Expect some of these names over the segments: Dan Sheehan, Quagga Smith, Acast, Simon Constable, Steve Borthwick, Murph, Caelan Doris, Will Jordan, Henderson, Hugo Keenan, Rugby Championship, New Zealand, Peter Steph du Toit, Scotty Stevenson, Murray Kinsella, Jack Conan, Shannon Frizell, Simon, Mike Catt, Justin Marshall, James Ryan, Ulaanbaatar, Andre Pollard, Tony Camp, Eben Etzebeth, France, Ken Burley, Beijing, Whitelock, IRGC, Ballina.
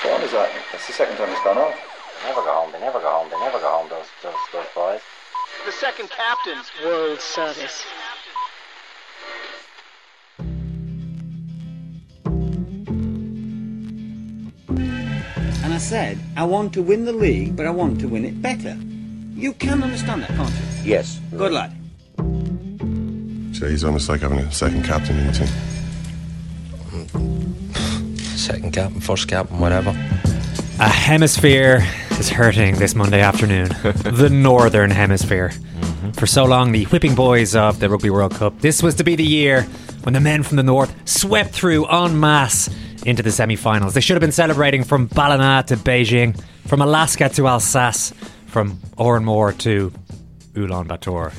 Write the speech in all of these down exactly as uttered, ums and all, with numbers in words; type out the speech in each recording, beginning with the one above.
time is that? That's the second time it's gone off. They never go home, they never go home, they never go home, those, those, those boys. The second captain's world service. I said, I want to win the league, but I want to win it better. You can understand that, can't you? Yes. Good lad. So he's almost like having a second captain in the team. Second captain, first captain, whatever. A hemisphere is hurting this Monday afternoon. The Northern Hemisphere. Mm-hmm. For so long, the whipping boys of the Rugby World Cup. This was to be the year when the men from the North swept through en masse into the semi-finals. They should have been celebrating from Ballina to Beijing, from Alaska to Alsace, from Oranmore to Ulaanbaatar.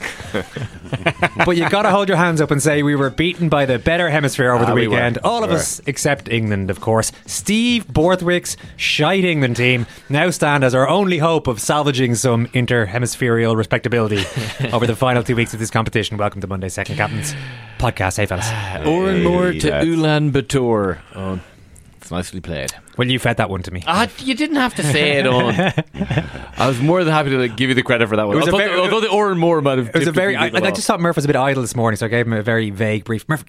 But you got to hold your hands up and say we were beaten by the better hemisphere over ah, the weekend. We All of we us, except England, of course. Steve Borthwick's shite England team now stand as our only hope of salvaging some inter-hemispherial respectability over the final two weeks of this competition. Welcome to Monday Second Captains podcast. Hey, fellas. Hey, Oranmore to Ulaanbaatar. Oh, it's nicely played. Well, you fed that one to me. Uh, you didn't have to say it on. I was more than happy to like, give you the credit for that one. It was although, a very, the, although the Oranmore might have. It was a very. I, I just thought Murph was a bit idle this morning, so I gave him a very vague brief. Murph,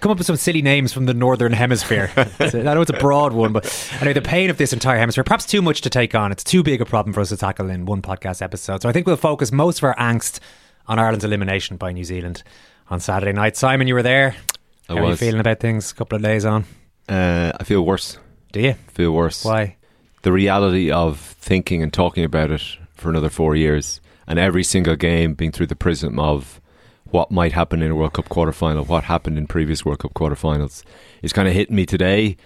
come up with some silly names from the Northern Hemisphere. I know it's a broad one, but anyway, the pain of this entire hemisphere, perhaps too much to take on. It's too big a problem for us to tackle in one podcast episode. So I think we'll focus most of our angst on Ireland's elimination by New Zealand on Saturday night. Simon, you were there. I How was. Are you feeling about things? A couple of days on. Uh, I feel worse. Do you? Feel worse. Why? The reality of thinking and talking about it for another four years and every single game being through the prism of what might happen in a World Cup quarterfinal, what happened in previous World Cup quarterfinals is kind of hitting me today.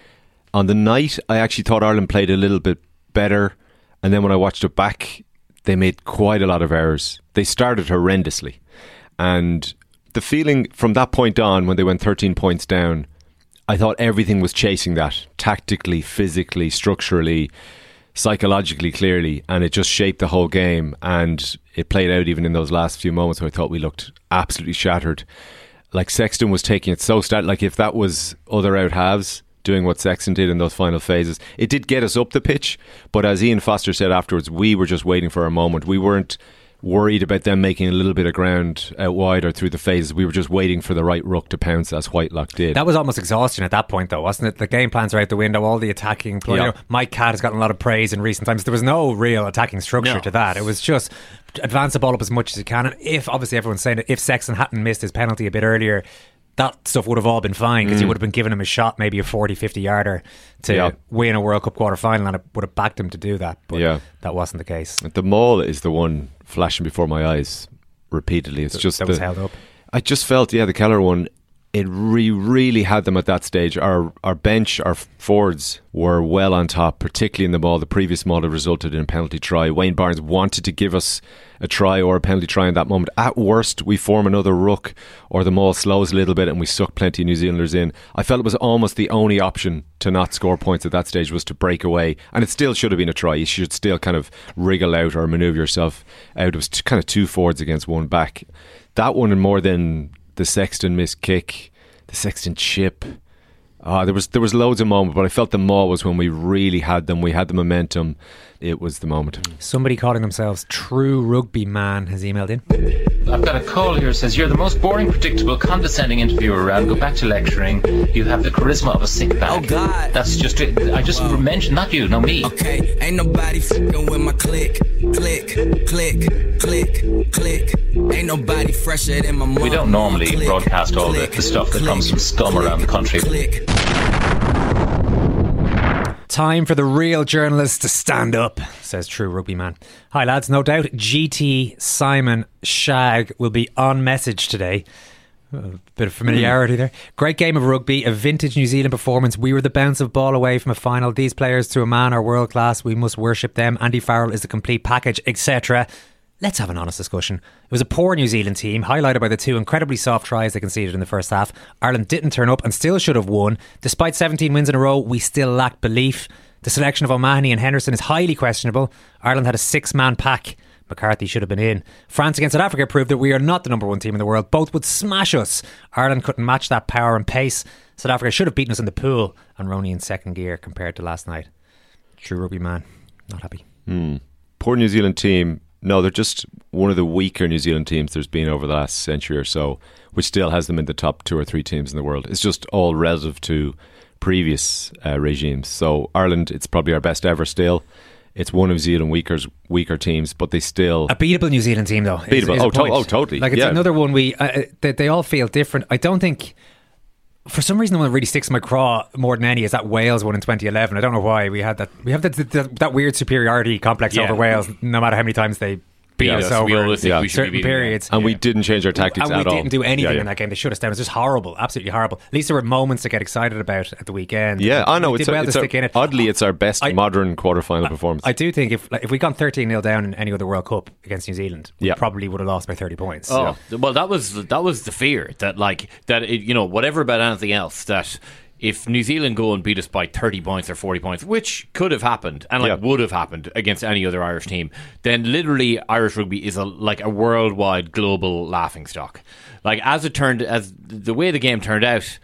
On the night, I actually thought Ireland played a little bit better, and then when I watched it back, they made quite a lot of errors. They started horrendously. And the feeling from that point on, when they went thirteen points down, I thought everything was chasing that, tactically, physically, structurally, psychologically, clearly, and it just shaped the whole game, and it played out even in those last few moments where I thought we looked absolutely shattered. Like Sexton was taking it so stat, like if that was other out halves doing what Sexton did in those final phases, it did get us up the pitch, but as Ian Foster said afterwards, we were just waiting for our moment. We weren't worried about them making a little bit of ground out wide or through the phases. We were just waiting for the right ruck to pounce as Whitelock did. That was almost exhaustion at that point though, wasn't it? The game plans are out the window, all the attacking play. Yeah. You know, Mike Catt has gotten a lot of praise in recent times. There was no real attacking structure no. to that. It was just advance the ball up as much as you can. And if, obviously everyone's saying that if Sexton hadn't missed his penalty a bit earlier, that stuff would have all been fine because mm. you would have been giving him a shot, maybe a forty, fifty yarder to yeah. win a World Cup quarterfinal, and it would have backed him to do that. But yeah. that wasn't the case. The maul is the one flashing before my eyes repeatedly. It's Th- just that the, was held up. I just felt, yeah, the Keller one, it re- really had them at that stage. Our our bench, our forwards were well on top, particularly in the ball. The previous model resulted in a penalty try. Wayne Barnes wanted to give us a try or a penalty try in that moment. At worst, we form another ruck or the maul slows a little bit and we suck plenty of New Zealanders in. I felt it was almost the only option to not score points at that stage was to break away. And it still should have been a try. You should still kind of wriggle out or manoeuvre yourself out. It was t- kind of two forwards against one back. That one, and more than the Sexton missed kick, the Sexton chip. Ah, there was there was loads of moments, but I felt the maul was when we really had them. We had the momentum. It was the moment. Somebody calling themselves True Rugby Man has emailed in. I've got a call here. It says, you're the most boring, predictable, condescending interviewer around. Go back to lecturing. You have the charisma of a sick bag. Oh, God. That's just it. I just wow. mentioned, not you, not me. Okay, ain't nobody fucking with my click, click, click, click, click. Ain't nobody fresher than my mom. We don't normally click, broadcast all click, the, the stuff that click, comes from scum click, around the country. Click. Time for the real journalists to stand up, says True Rugby Man. Hi lads, no doubt G T, Simon, Shag will be on message today. A bit of familiarity there. Great game of rugby, a vintage New Zealand performance. We were the bounce of ball away from a final. These players to a man are world class. We must worship them. Andy Farrell is the complete package, et cetera. Let's have an honest discussion. It was a poor New Zealand team, highlighted by the two incredibly soft tries they conceded in the first half. Ireland didn't turn up and still should have won. Despite seventeen wins in a row, we still lacked belief. The selection of O'Mahony and Henderson is highly questionable. Ireland had a six-man pack. McCarthy should have been in. France against South Africa proved that we are not the number one team in the world. Both would smash us. Ireland couldn't match that power and pace. South Africa should have beaten us in the pool. And Ronnie in second gear compared to last night. True Rugby Man, not happy. Mm. Poor New Zealand team. No, they're just one of the weaker New Zealand teams there's been over the last century or so, which still has them in the top two or three teams in the world. It's just all relative to previous uh, regimes. So Ireland, it's probably our best ever still. It's one of New Zealand weaker, weaker teams, but they still... A beatable New Zealand team, though. Beatable. Is, is oh, to- oh, totally. Like, it's yeah. another one we... Uh, they, they all feel different. I don't think... For some reason, the one that really sticks in my craw more than any is that Wales one in twenty eleven. I don't know why we had that. We have that that, that weird superiority complex yeah. over Wales, no matter how many times they beat yeah, us over we yeah. we certain be periods. And yeah. we didn't change our tactics and at all. And we didn't do anything yeah, yeah. in that game. They shut us down. It was just horrible, absolutely horrible. At least there were moments to get excited about at the weekend. Yeah, I know. We it's, well it's it. Oddly, it's our best I, modern quarterfinal I, performance. I do think if like, if we'd gone thirteen nil down in any other World Cup against New Zealand, we yeah. probably would have lost by thirty points. Oh, so. Well, that was that was the fear that like that it, you know, whatever about anything else, that if New Zealand go and beat us by thirty points or forty points, which could have happened and like yeah. would have happened against any other Irish team, then literally Irish rugby is a, like a worldwide global laughingstock. Like as it turned, as the way the game turned out, it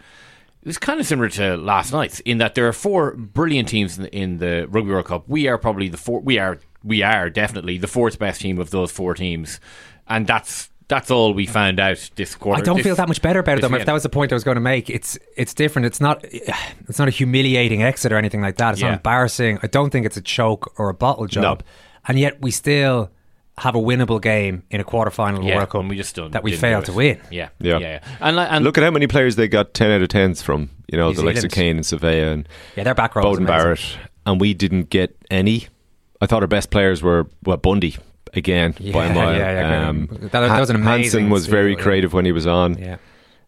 was kind of similar to last night's in that there are four brilliant teams in the, in the Rugby World Cup. We are probably the four. We are we are definitely the fourth best team of those four teams, and that's. That's all we found out this quarter. I don't this, feel that much better about it, though. If that was the point I was going to make, it's it's different. It's not it's not a humiliating exit or anything like that. It's yeah. not embarrassing. I don't think it's a choke or a bottle job. No. And yet we still have a winnable game in a quarterfinal yeah, World Cup we just that we failed to win. Yeah, yeah, yeah. yeah. And, and look at how many players they got ten out of tens from. You know, the likes of Cane and Savea and yeah, their back row Beauden Barrett, and we didn't get any. I thought our best players were well, Bundy. Again, yeah, by a mile. Yeah, yeah, um, that, that was an amazing Hansen was very steal, creative yeah. when he was on. Yeah.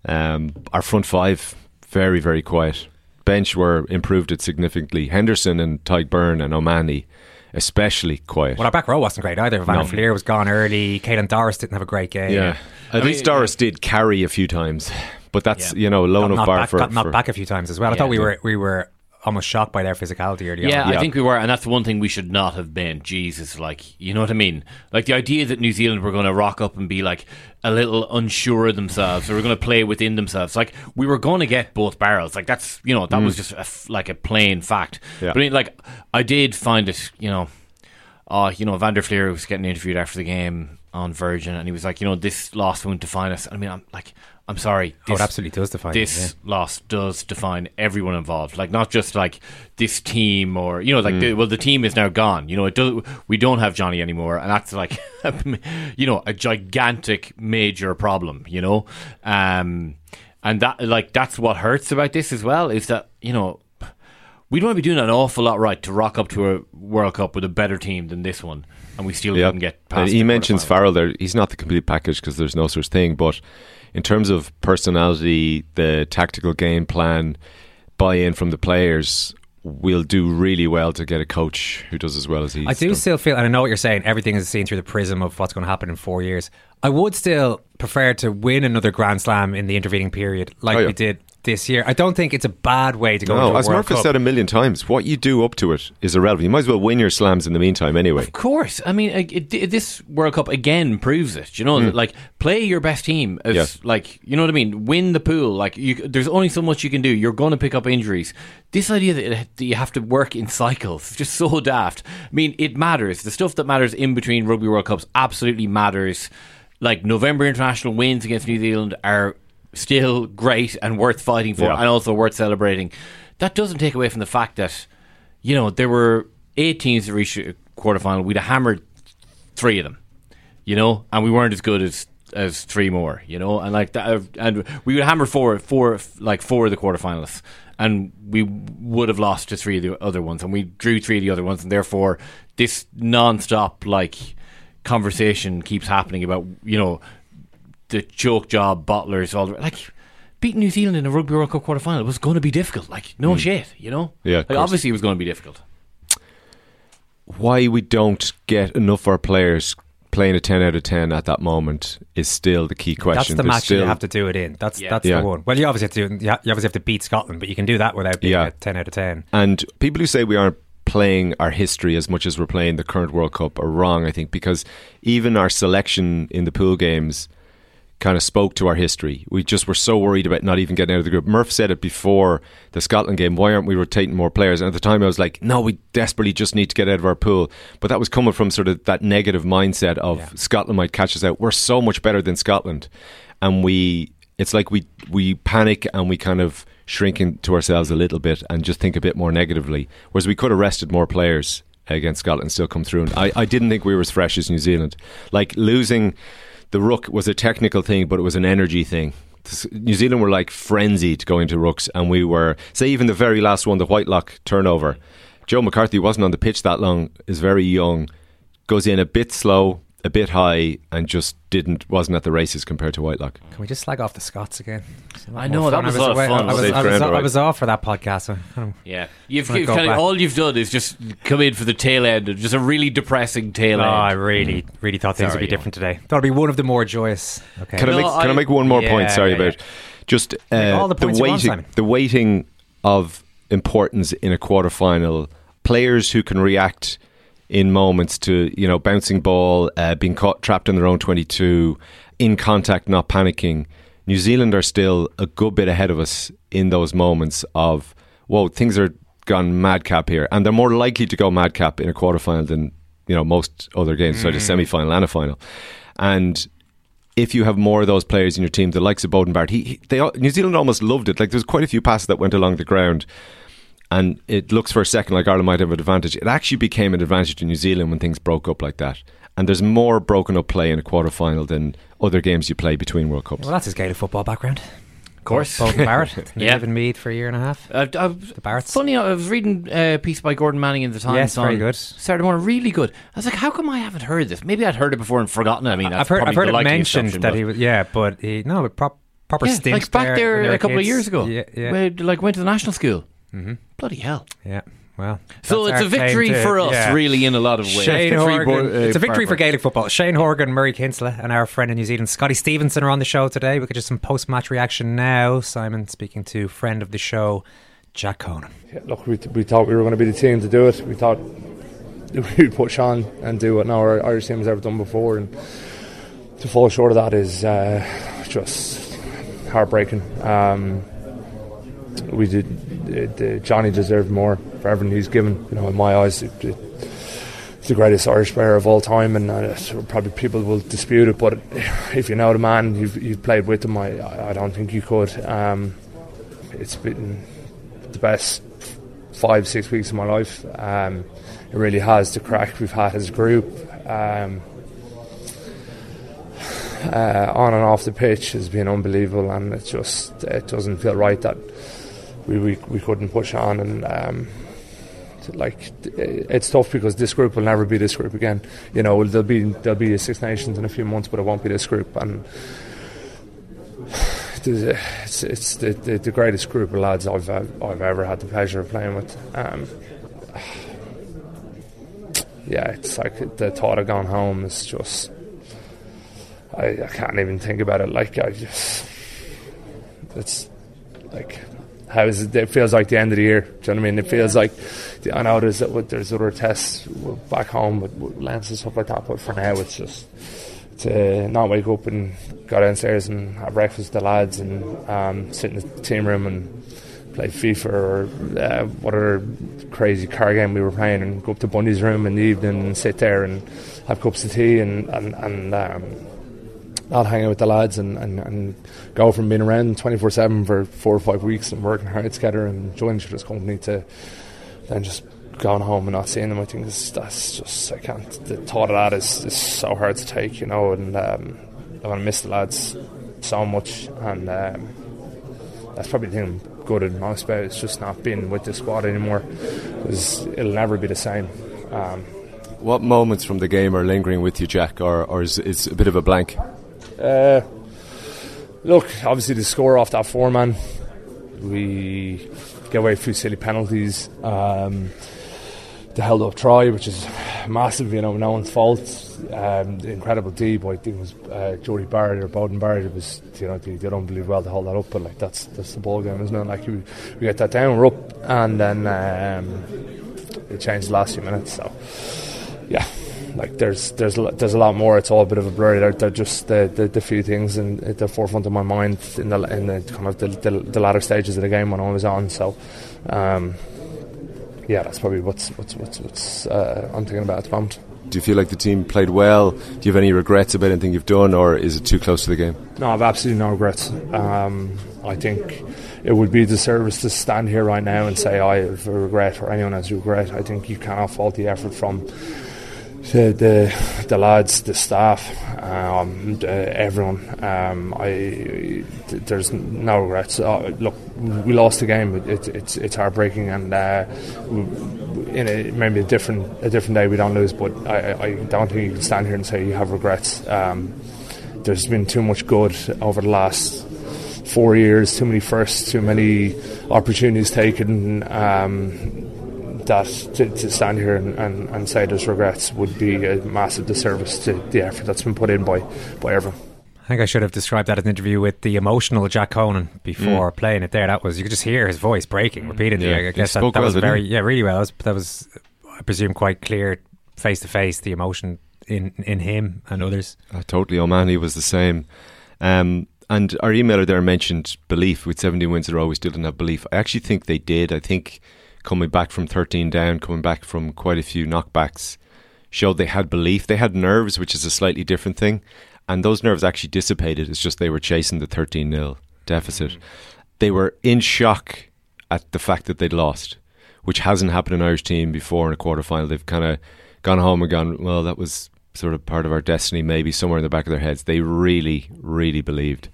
Um, our front five, very, very quiet. Bench were improved it significantly. Henderson and Tyke Byrne and O'Mahony, especially quiet. Well, our back row wasn't great either. Van der Flier was gone early. Caitlin Doris didn't have a great game. Yeah. At I least mean, Doris yeah. did carry a few times, but that's, yeah. you know, low enough bar back, for. Got knocked back a few times as well. Yeah, I thought we yeah. were we were almost shocked by their physicality early on. Yeah, yeah, I think we were, and that's one thing we should not have been. Jesus, like, you know what I mean? Like, the idea that New Zealand were going to rock up and be, like, a little unsure of themselves, or were going to play within themselves. Like, we were going to get both barrels. Like, that's, you know, that mm. was just, a, like, a plain fact. Yeah. But, I mean, like, I did find it, you know, uh, you know, Van der Flier was getting interviewed after the game on Virgin, and he was like, you know, this loss won't define us. I mean, I'm like... I'm sorry. This, oh, it absolutely does define. This yeah. loss does define everyone involved. Like not just like this team, or you know, like mm. the, well, the team is now gone. You know, it does. We don't have Johnny anymore, and that's like, you know, a gigantic major problem. You know, um, and that like that's what hurts about this as well is that you know we don't want to be doing an awful lot right to rock up to a World Cup with a better team than this one. and we still yeah. didn't get past. And he mentions Farrell there. He's not the complete package because there's no such thing. But in terms of personality, the tactical game plan, buy-in from the players, we'll do really well to get a coach who does as well as he. I do done. still feel, and I know what you're saying, everything is seen through the prism of what's going to happen in four years. I would still prefer to win another Grand Slam in the intervening period like oh, yeah. we did this year. I don't think it's a bad way to go no, into a World Cup. As Murph has said a million times, what you do up to it is irrelevant. You might as well win your slams in the meantime anyway. Of course. I mean, it, it, this World Cup again proves it. You know, mm. like, play your best team. As, yes. Like, you know what I mean? Win the pool. Like, you, there's only so much you can do. You're going to pick up injuries. This idea that, that you have to work in cycles is just so daft. I mean, it matters. The stuff that matters in between Rugby World Cups absolutely matters. Like, November international wins against New Zealand are still great and worth fighting for yeah. and also worth celebrating. That doesn't take away from the fact that, you know, there were eight teams that reached a quarterfinal. We'd have hammered three of them, you know, and we weren't as good as as three more, you know, and like that, and we would hammer four, four, like four of the quarterfinalists, and we would have lost to three of the other ones, and we drew three of the other ones, and therefore this non-stop like conversation keeps happening about, you know, the choke job, bottlers, all the, like, beating New Zealand in a Rugby World Cup quarterfinal was going to be difficult. Like, no mm. shit, you know? Yeah, like, obviously it was going to be difficult. Why we don't get enough of our players playing a ten out of ten at that moment is still the key question. That's the There's match still, you have to do it in. That's yeah. that's yeah. the one. Well, you obviously have to you obviously have to beat Scotland, but you can do that without being yeah. a ten out of ten. And people who say we aren't playing our history as much as we're playing the current World Cup are wrong, I think, because even our selection in the pool games kind of spoke to our history. We just were so worried about not even getting out of the group. Murph said it before the Scotland game, why aren't we rotating more players? And at the time I was like, no, we desperately just need to get out of our pool. But that was coming from sort of that negative mindset of yeah. Scotland might catch us out. We're so much better than Scotland. And we, it's like we, we panic and we kind of shrink into ourselves a little bit and just think a bit more negatively. Whereas we could have rested more players against Scotland and still come through. And I, I didn't think we were as fresh as New Zealand. Like, losing the ruck was a technical thing, but it was an energy thing. New Zealand were like frenzied going to rucks, and we were, say even the very last one, the Whitelock turnover. Joe McCarthy wasn't on the pitch that long, is very young, goes in a bit slow, a bit high, and just didn't wasn't at the races compared to Whitelock. Can we just slag off the Scots again? I know, that was a lot of fun. I was, I was, I was off for that podcast. So yeah, you've kind of, all you've done is just come in for the tail end, just a really depressing tail oh, end. I really, mm. really thought things sorry, would be yeah. different today. Thought it'd be one of the more joyous. Okay. Can no, I make? I, can I make one more yeah, point? Sorry yeah, about yeah. just uh, all the, the waiting. Want, the waiting of importance in a quarterfinal. Players who can react in moments to, you know, bouncing ball, uh, being caught trapped in their own twenty-two, in contact, not panicking. New Zealand are still a good bit ahead of us in those moments of, whoa, things are gone madcap here. And they're more likely to go madcap in a quarterfinal than, you know, most other games, mm. such as semi-final and a final. And if you have more of those players in your team, the likes of Beauden Barrett, he, he, they, New Zealand almost loved it. Like, there's quite a few passes that went along the ground, and it looks for a second like Ireland might have an advantage. It actually became an advantage to New Zealand when things broke up like that. And there's more broken up play in a quarterfinal than other games you play between World Cups. Well, that's his Gaelic football background. Of course. Beauden Barrett. yeah. Given Mead for a year and a half. Uh, uh, the Barretts. Funny, I was reading a piece by Gordon Manning in the Times. Yes, very good. Saturday morning, really good. I was like, how come I haven't heard this? Maybe I'd heard it before and forgotten it. I mean, that's I've heard, I've heard it mentioned that but. he was, yeah, but he, no, it prop, proper yeah, stint like back there, there a couple kids. of years ago. Yeah, yeah. Where, like, went to national school. Mm-hmm. Bloody hell. Yeah, well, so it's a victory to, for us yeah. really in a lot of ways. Shane Horgan, bo- uh, it's a victory for Gaelic football. Shane Horgan, Murray Kinsella and our friend in New Zealand Scotty Stevenson are on the show today. We could do some post-match reaction now. Simon speaking to friend of the show Jack Conan. Yeah, look, we, we thought we were going to be the team to do it. We thought we'd push on and do what now our Irish team has ever done before, and to fall short of that is uh, just heartbreaking. um, we did Johnny deserved more for everything he's given. You know, in my eyes, he's the greatest Irish player of all time, and uh, probably people will dispute it. But if you know the man, you've, you've played with him. I, I don't think you could. Um, it's been the best five, six weeks of my life. Um, it really has. The crack we've had as a group, um, uh, on and off the pitch, has been unbelievable, and it just it doesn't feel right that. We, we we couldn't push on, and um, like, it's tough because this group will never be this group again. You know, there'll be there'll be a Six Nations in a few months, but it won't be this group. And it's it's the, the, the greatest group of lads I've I've ever had the pleasure of playing with. Um, yeah, it's like the thought of going home is just, I, I can't even think about it. Like, I just, it's like, how is it? It feels like the end of the year. Do you know what I mean? It feels like, I know there's there's other tests back home with, with Lance and stuff like that, but for now it's just to not wake up and go downstairs and have breakfast with the lads and um, sit in the team room and play FIFA or uh, whatever crazy car game we were playing, and go up to Bundy's room in the evening and sit there and have cups of tea and and and. Um, Not hang out with the lads and, and, and go from being around twenty-four seven for four or five weeks and working hard together and enjoying each other's company to then just going home and not seeing them. I think that's, that's just, I can't, the thought of that is, is so hard to take, you know, and um, I'm going to miss the lads so much. And um, that's probably the thing I'm good at most about, it's just not being with the squad anymore, because it'll never be the same. Um, what moments from the game are lingering with you, Jack, or, or is it's a bit of a blank? Uh, look, obviously the score off that four man, we get away a few silly penalties, um, the held up try, which is massive, you know, no one's fault, um, the incredible D by, I think it was uh, Jordy Barrett or Beauden Barrett, it was, you know, they did unbelievably well to hold that up, but like that's that's the ball game, isn't it? Like we, we get that down, we're up, and then um, it changed the last few minutes, so yeah. Like there's there's there's a lot more. It's all a bit of a blur. They're, they're just the, the the few things in at the forefront of my mind in the in the kind of the, the, the latter stages of the game when I was on. So, um, yeah, that's probably what's what's what's, what's uh, I'm thinking about at the moment. Do you feel like the team played well? Do you have any regrets about anything you've done, or is it too close to the game? No, I've absolutely no regrets. Um, I think it would be a disservice to stand here right now and say I have a regret or anyone has a regret. I think you cannot fault the effort from The, the the lads, the staff, um, the, everyone. Um, I th- there's no regrets. Uh, look, we lost the game. It, it, it's it's heartbreaking, and uh, we, in a, maybe a different a different day we don't lose. But I, I don't think you can stand here and say you have regrets. Um, there's been too much good over the last four years. Too many firsts. Too many opportunities taken. Um, That to, to stand here and, and, and say there's regrets would be a massive disservice to the effort that's been put in by, by everyone. I think I should have described that as an interview with the emotional Jack Conan before mm. playing it there. That was, you could just hear his voice breaking repeatedly. Yeah. I, I guess that, that well, was very, yeah, really well. That was, that was, I presume, quite clear face to face, the emotion in, in him and others. Oh, totally. O'Mahony was the same. Um, and our emailer there mentioned belief. With seventeen wins in a row, we still didn't have belief. I actually think they did. I think coming back from thirteen down, coming back from quite a few knockbacks, showed they had belief. They had nerves, which is a slightly different thing. And those nerves actually dissipated. It's just they were chasing the thirteen nil deficit. Mm-hmm. They were in shock at the fact that they'd lost, which hasn't happened in an Irish team before in a quarter-final. They've kind of gone home and gone, well, that was sort of part of our destiny, maybe somewhere in the back of their heads. They really, really believed.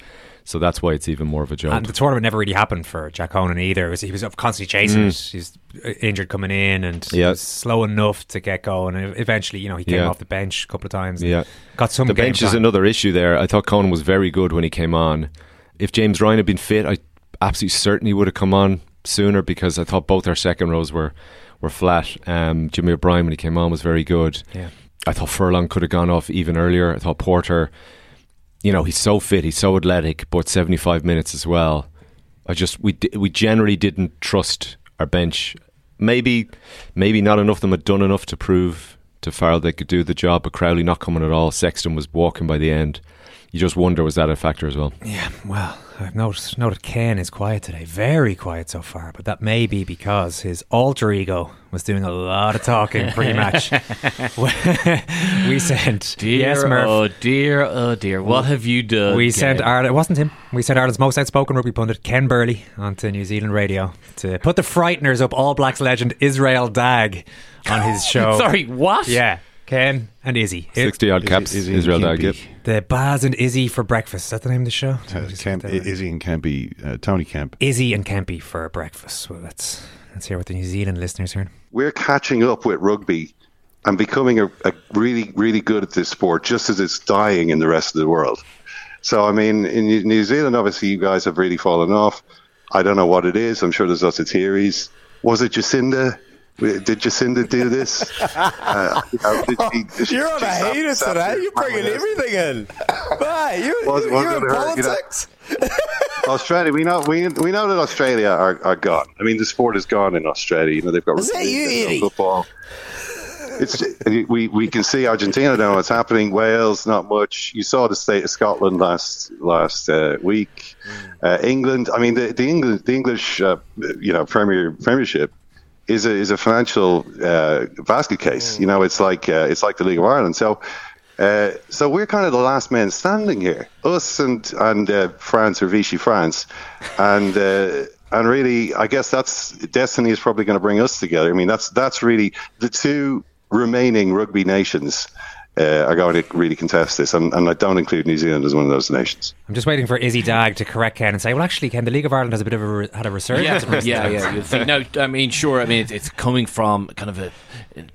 So that's why it's even more of a job. And the tournament never really happened for Jack Conan either. It was, he was constantly chasing mm. it. He's injured coming in and yep. was slow enough to get going. And eventually, you know, he came yeah. off the bench a couple of times. And yeah. got some. The game bench time. Is another issue there. I thought Conan was very good when he came on. If James Ryan had been fit, I absolutely certainly would have come on sooner, because I thought both our second rows were were flat. Um, Jimmy O'Brien, when he came on, was very good. Yeah. I thought Furlong could have gone off even earlier. I thought Porter, you know, he's so fit, he's so athletic, but seventy-five minutes as well. I just, we we generally didn't trust our bench. Maybe maybe not enough of them had done enough to prove to Farrell they could do the job, but Crowley not coming at all. Sexton was walking by the end. You just wonder, was that a factor as well? Yeah, well, I've noticed, noted Cane is quiet today, very quiet so far, but that may be because his alter ego was doing a lot of talking pre-match. We sent, dear, yes, Murph. Oh dear, oh dear, what have you done? We Gabe? sent Ireland, it wasn't him, we sent Ireland's most outspoken rugby pundit, Ken Burley, onto New Zealand radio to put the frighteners up All Blacks legend Israel Dagg on his show. Sorry, what? Yeah. Cane and Izzy. sixty-odd caps, Izzy, Izzy Israel Dag. Yep. The Baz and Izzy for breakfast. Is that the name of the show? Uh, Camp, that, right? Izzy and Campy, uh, Tony Camp. Izzy and Campy for breakfast. Well, let's, let's hear what the New Zealand listeners heard. We're catching up with rugby and becoming a, a really, really good at this sport, just as it's dying in the rest of the world. So, I mean, in New Zealand, obviously, you guys have really fallen off. I don't know what it is. I'm sure there's lots of theories. Was it Jacinda? Did Jacinda do this? Uh, did she, did You're on a hater today. You're bringing everything in. Right, you, was, you, was you're in politics. Her, you know, Australia, we know we we know that Australia are, are gone. I mean, the sport is gone in Australia. You know, they've got is that you, Eddie? Football. It's we, we can see Argentina now. What's happening? Wales, not much. You saw the state of Scotland last last uh, week. Uh, England. I mean, the the English the English uh, you know Premier Premiership. Is a is a financial uh, basket case, you know. It's like uh, it's like the League of Ireland. So, uh, so we're kind of the last man standing here. Us and and uh, France or Vichy France, and uh, and really, I guess that's destiny is probably going to bring us together. I mean, that's that's really the two remaining rugby nations. Uh, are going to really contest this, and, and I don't include New Zealand as one of those nations. I'm just waiting for Izzy Dag to correct Ken and say, well, actually, Ken, the League of Ireland has a bit of a re- had a resurgence. Yeah, yeah, yeah. You'd think, no, I mean, sure. I mean, it's, it's coming from kind of a,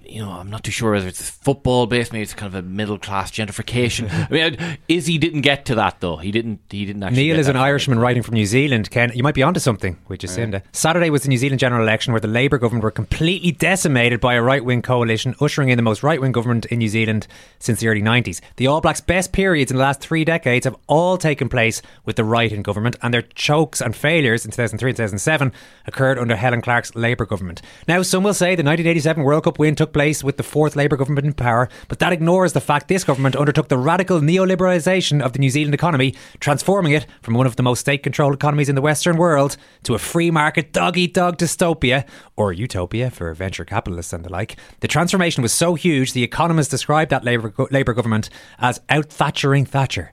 you know, I'm not too sure whether it's football based. Maybe it's kind of a middle class gentrification. I mean, Izzy didn't get to that though. He didn't. He didn't actually. Neil is an Irishman writing from New Zealand. Ken, you might be onto something with Jacinda. Yeah. Saturday was the New Zealand general election where the Labour government were completely decimated by a right wing coalition, ushering in the most right wing government in New Zealand since the early nineties. The All Blacks' best periods in the last three decades have all taken place with the right in government, and their chokes and failures in two thousand three and two thousand seven occurred under Helen Clark's Labour government. Now, some will say the nineteen eighty-seven World Cup win took place with the fourth Labour government in power, but that ignores the fact this government undertook the radical neoliberalisation of the New Zealand economy, transforming it from one of the most state-controlled economies in the Western world to a free market dog-eat-dog dystopia, or utopia for venture capitalists and the like. The transformation was so huge, the economists described that Labour, Labour government as out-Thatchering Thatcher.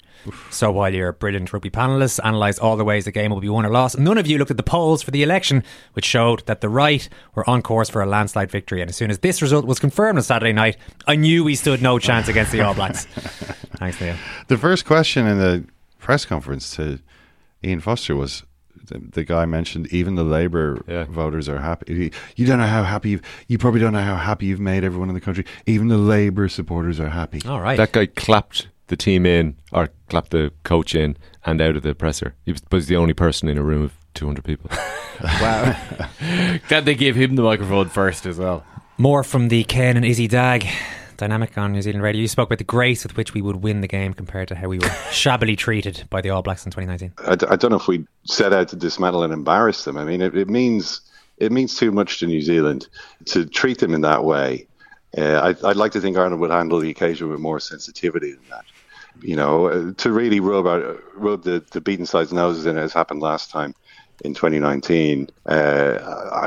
So while your brilliant rugby panellists analysed all the ways the game will be won or lost, none of you looked at the polls for the election, which showed that the right were on course for a landslide victory. And as soon as this result was confirmed on Saturday night, I knew we stood no chance against the All Blacks. Thanks, Neil. The first question in the press conference to Ian Foster was, the, the guy mentioned even the Labour yeah. voters are happy. You don't know how happy you've, you probably don't know how happy you've made everyone in the country. Even the Labour supporters are happy. All right. That guy clapped the team in, or clapped the coach in and out of the presser. He was, was the only person in a room of two hundred people. Wow. Glad they gave him the microphone first as well. More from the Cane and Izzy Dag dynamic on New Zealand radio. You spoke about the grace with which we would win the game compared to how we were shabbily treated by the All Blacks in twenty nineteen. I, d- I don't know if we set out to dismantle and embarrass them. I mean, it, it means it means too much to New Zealand to treat them in that way. Uh, I'd, I'd like to think Ireland would handle the occasion with more sensitivity than that. You know, uh, to really rub out, rub the, the beaten side's noses in, as happened last time in twenty nineteen. Uh,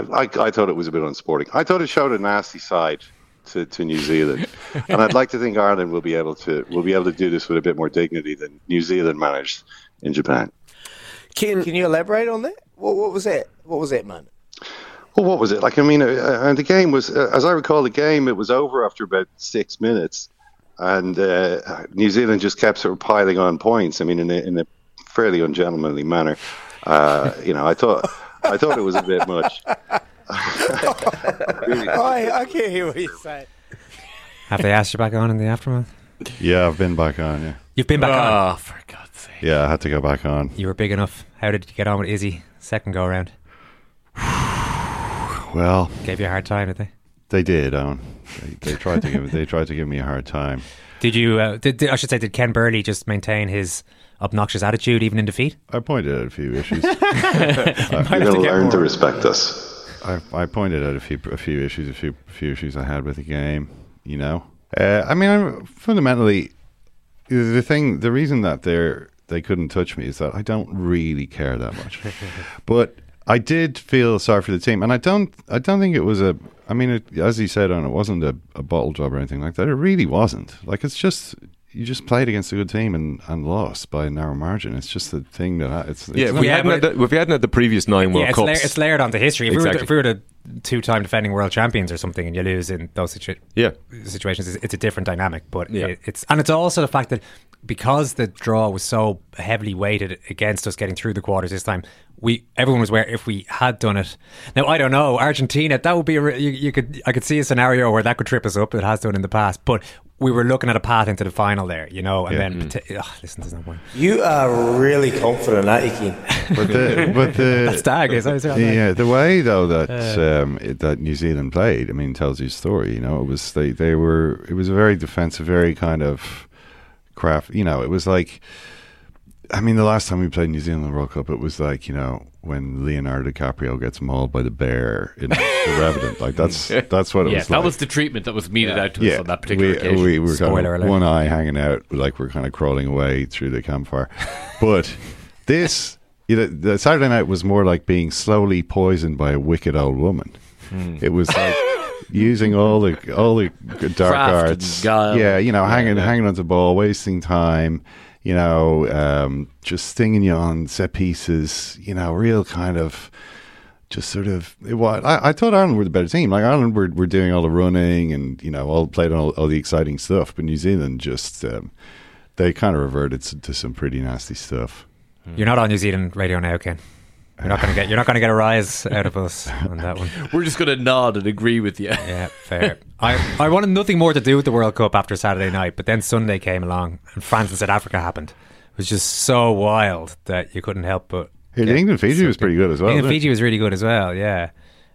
I, I, I thought it was a bit unsporting. I thought it showed a nasty side to, to New Zealand, and I'd like to think Ireland will be able to will be able to do this with a bit more dignity than New Zealand managed in Japan. Can Can you elaborate on that? What, what was that? What was that moment? Well, what was it like? I mean, uh, and the game was, uh, as I recall, the game it was over after about six minutes. And uh, New Zealand just kept sort of piling on points. I mean, in a, in a fairly ungentlemanly manner. Uh, you know, I thought I thought it was a bit much. really I, I can't hear what you say. Have they asked you back on in the aftermath? Yeah, I've been back on. Yeah, you've been back oh, on. Oh, for God's sake! Yeah, I had to go back on. You were big enough. How did you get on with Izzy? Second go around. Well, gave you a hard time, did they? They did, Owen. They, they tried to give. They tried to give me a hard time. Did you? Uh, did, did, I should say, did Ken Burley just maintain his obnoxious attitude even in defeat? I pointed out a few issues. uh, You're going to learn to respect us. I, I pointed out a few, a few issues, a few, a few issues I had with the game. You know, uh, I mean, I'm, fundamentally, the thing, the reason that they they couldn't touch me is that I don't really care that much, but. I did feel sorry for the team, and I don't. I don't think it was a. I mean, it, as you said, on it wasn't a, a bottle job or anything like that. It really wasn't. Like it's just you just played against a good team and, and lost by a narrow margin. It's just the thing that I, it's. Yeah, it's if, we hadn't had the, if we hadn't had the previous nine World yeah, it's Cups, la- it's layered onto history. If, exactly. we were to, if we were to two-time defending world champions or something, and you lose in those situ- yeah. situations, it's, it's a different dynamic. But yeah. it, it's and it's also the fact that because the draw was so heavily weighted against us getting through the quarters this time, we everyone was aware if we had done it. Now I don't know, Argentina, that would be a, you, you could I could see a scenario where that could trip us up. It has done in the past, but we were looking at a path into the final there, you know, and yeah. then mm-hmm. oh, listen, there's no point. You are really confident, aren't you, Keane? But the, but the that's dag, is that yeah, the way though that uh, um, it, that New Zealand played, I mean, tells you a story. You know, it was they they were it was a very defensive, very kind of craft. You know, it was like, I mean, the last time we played New Zealand World Cup, it was like, you know, when Leonardo DiCaprio gets mauled by the bear in The Revenant. Like, that's that's what it yeah, was that like. That was the treatment that was meted yeah. out to us yeah. on that particular we, occasion. We were kind of one eye hanging out, like we're kind of crawling away through the campfire. But this, you know, the Saturday night was more like being slowly poisoned by a wicked old woman. Mm. It was like... using all the all the dark Craft arts, yeah, you know, hanging yeah. hanging on to the ball, wasting time, you know, um, just stinging you on set pieces, you know, real kind of just sort of. It was, I, I thought Ireland were the better team. Like Ireland were were doing all the running and you know all played all all the exciting stuff, but New Zealand just um, they kind of reverted to some pretty nasty stuff. You're not on New Zealand radio now, Ken. You're not going to get. You're not going to get a rise out of us on that one. We're just going to nod and agree with you. Yeah, fair. I I wanted nothing more to do with the World Cup after Saturday night, but then Sunday came along and France and South Africa happened. It was just so wild that you couldn't help but. Hey, the England Fiji was pretty good as well. England Fiji was really good as well. Yeah,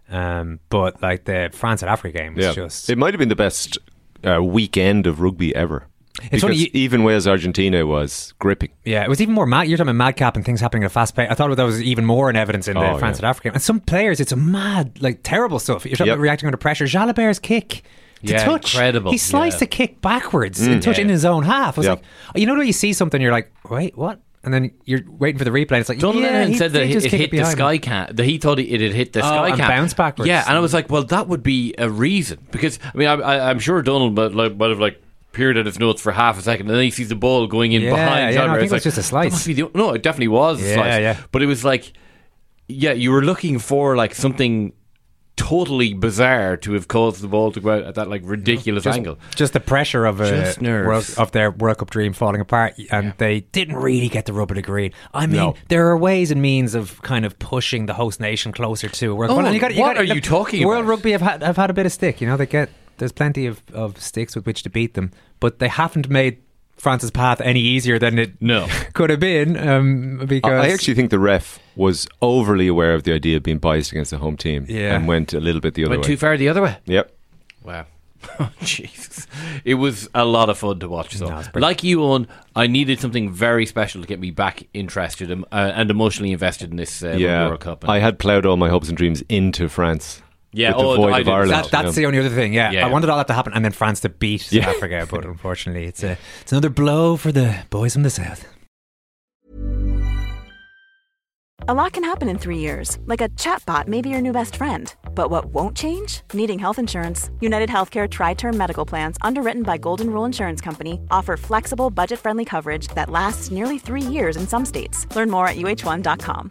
um, but like the France South Africa game was yeah. just. It might have been the best uh, weekend of rugby ever. It's because funny, you, even Wales Argentina was gripping. Yeah, it was even more mad. You're talking about madcap and things happening at a fast pace. I thought that was even more in evidence in the oh, France yeah. South Africa. And some players, it's a mad, like terrible stuff. You're talking yep. about reacting under pressure. Jalabert's kick to yeah, touch, incredible. He sliced yeah. a kick backwards mm, and touched yeah. in his own half. I was yep. like, you know, when you see something, you're like, wait, what? And then you're waiting for the replay. And it's like, Donald yeah, Lennon said that it hit the sky cap. That he thought it had hit the oh, sky cap, bounced backwards. Yeah, and I was like, well, that would be a reason because I mean, I, I, I'm sure Donald might, like, might have like. Peered at his notes for half a second, and then he sees the ball going in yeah, behind. Yeah, no, I think it was like, just a slice. Must be the, no, it definitely was yeah, a slice. Yeah. But it was like, yeah, you were looking for like something totally bizarre to have caused the ball to go out at that like ridiculous just, angle. Just the pressure of a world, of their World Cup dream falling apart, and yeah. they didn't really get the rub of the green. I mean, no. there are ways and means of kind of pushing the host nation closer to a World Cup. Oh, what gotta, are look, you talking world about? World Rugby have had, have had a bit of stick, you know, they get. There's plenty of, of sticks with which to beat them, but they haven't made France's path any easier than it no. could have been. Um, because I actually think the ref was overly aware of the idea of being biased against the home team yeah. and went a little bit the other went way. Went too far the other way? Yep. Wow. Oh, Jesus. It was a lot of fun to watch, though. No, like you, Owen, I needed something very special to get me back interested in, uh, and emotionally invested in this uh, yeah. World Cup. And I had ploughed all my hopes and dreams into France. Yeah, oh, I that, that's yeah. the only other thing. Yeah. yeah, I wanted all that to happen, and then France to beat South yeah. Africa, but unfortunately, it's a it's another blow for the boys from the south. A lot can happen in three years, like a chatbot may be your new best friend. But what won't change? Needing health insurance. United Healthcare Tri-Term Medical Plans, underwritten by Golden Rule Insurance Company, offer flexible, budget-friendly coverage that lasts nearly three years in some states. Learn more at U H one dot com.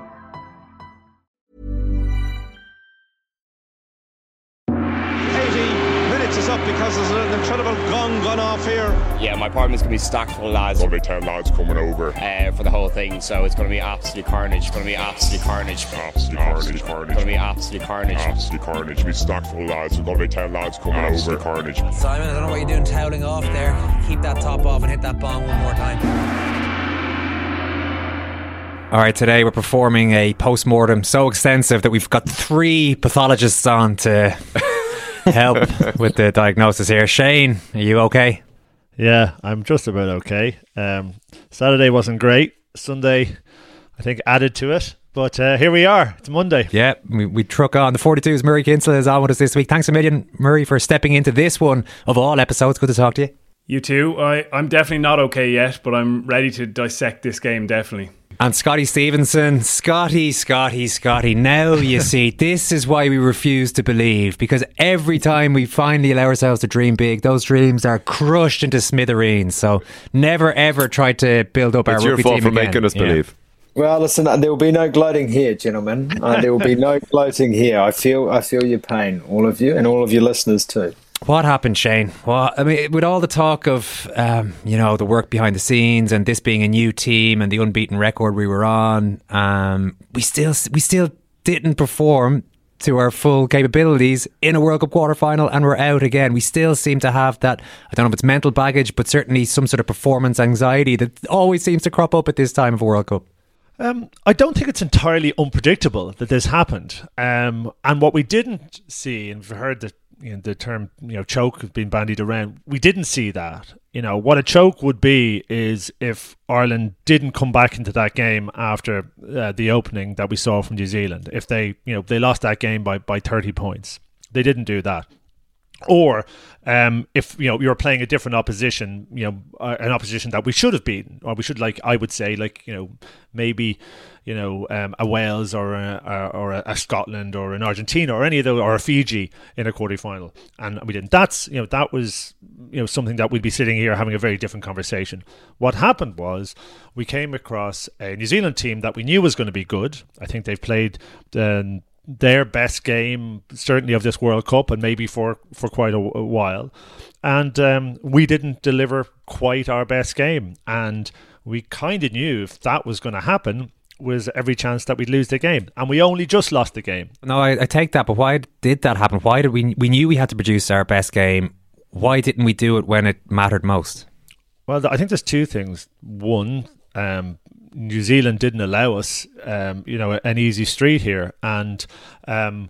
eighty minutes is up because there's an incredible gong gone off here. Yeah, my apartment's going to be stacked full of lads. There'll be ten lads coming over. Uh, for the whole thing, so it's going to be absolute carnage. It's going to be absolute carnage. Absolute carnage, carnage. It's going to be absolute carnage. Absolute carnage. It'll be stacked full of lads. There's going to be ten lads coming absolute over. Carnage. Simon, I don't know what you're doing toweling off there. Keep that top off and hit that bong one more time. All right, today we're performing a post-mortem so extensive that we've got three pathologists on to... help with the diagnosis here. Shane, are you okay? Yeah, I'm just about okay. Um, Saturday wasn't great. Sunday, I think, added to it. But uh, here we are. It's Monday. Yeah, we, we truck on. The forty-two's Murray Kinsella is on with us this week. Thanks a million, Murray, for stepping into this one of all episodes. Good to talk to you. You too. I, I'm definitely not okay yet, but I'm ready to dissect this game, definitely. And Scotty Stevenson, Scotty, Scotty, Scotty. Now you see, this is why we refuse to believe, because every time we finally allow ourselves to dream big, those dreams are crushed into smithereens. So never ever try to build up it's our rugby team. It's your fault for again. making us yeah. believe. Well, listen, there will be no gloating here, gentlemen. Uh, there will be no gloating here. I feel, I feel your pain, all of you, and all of your listeners too. What happened, Shane? Well, I mean, with all the talk of, um, you know, the work behind the scenes and this being a new team and the unbeaten record we were on, um, we still we still didn't perform to our full capabilities in a World Cup quarterfinal, and we're out again. We still seem to have that, I don't know if it's mental baggage, but certainly some sort of performance anxiety that always seems to crop up at this time of a World Cup. Um, I don't think it's entirely unpredictable that this happened. Um, and what we didn't see, and we've heard the, you know, the term, you know, choke being bandied around, we didn't see that. You know, what a choke would be is if Ireland didn't come back into that game after uh, the opening that we saw from New Zealand. If they, you know, they lost that game by, by thirty points. They didn't do that. Or um, if you know you were playing a different opposition, you know uh, an opposition that we should have beaten, or we should like I would say like you know maybe you know um, a Wales or a, or a Scotland or an Argentina or any of those, or a Fiji in a quarterfinal, and we didn't. That's you know that was you know something that we'd be sitting here having a very different conversation. What happened was we came across a New Zealand team that we knew was going to be good. I think they've played the. Uh, their best game, certainly of this World Cup, and maybe for, for quite a, a while. And um, we didn't deliver quite our best game. And we kind of knew if that was going to happen, was every chance that we'd lose the game. And we only just lost the game. No, I, I take that, but why did that happen? Why did we, we knew we had to produce our best game. Why didn't we do it when it mattered most? Well, I think there's two things. One, um, New Zealand didn't allow us, um, you know, an easy street here. And um,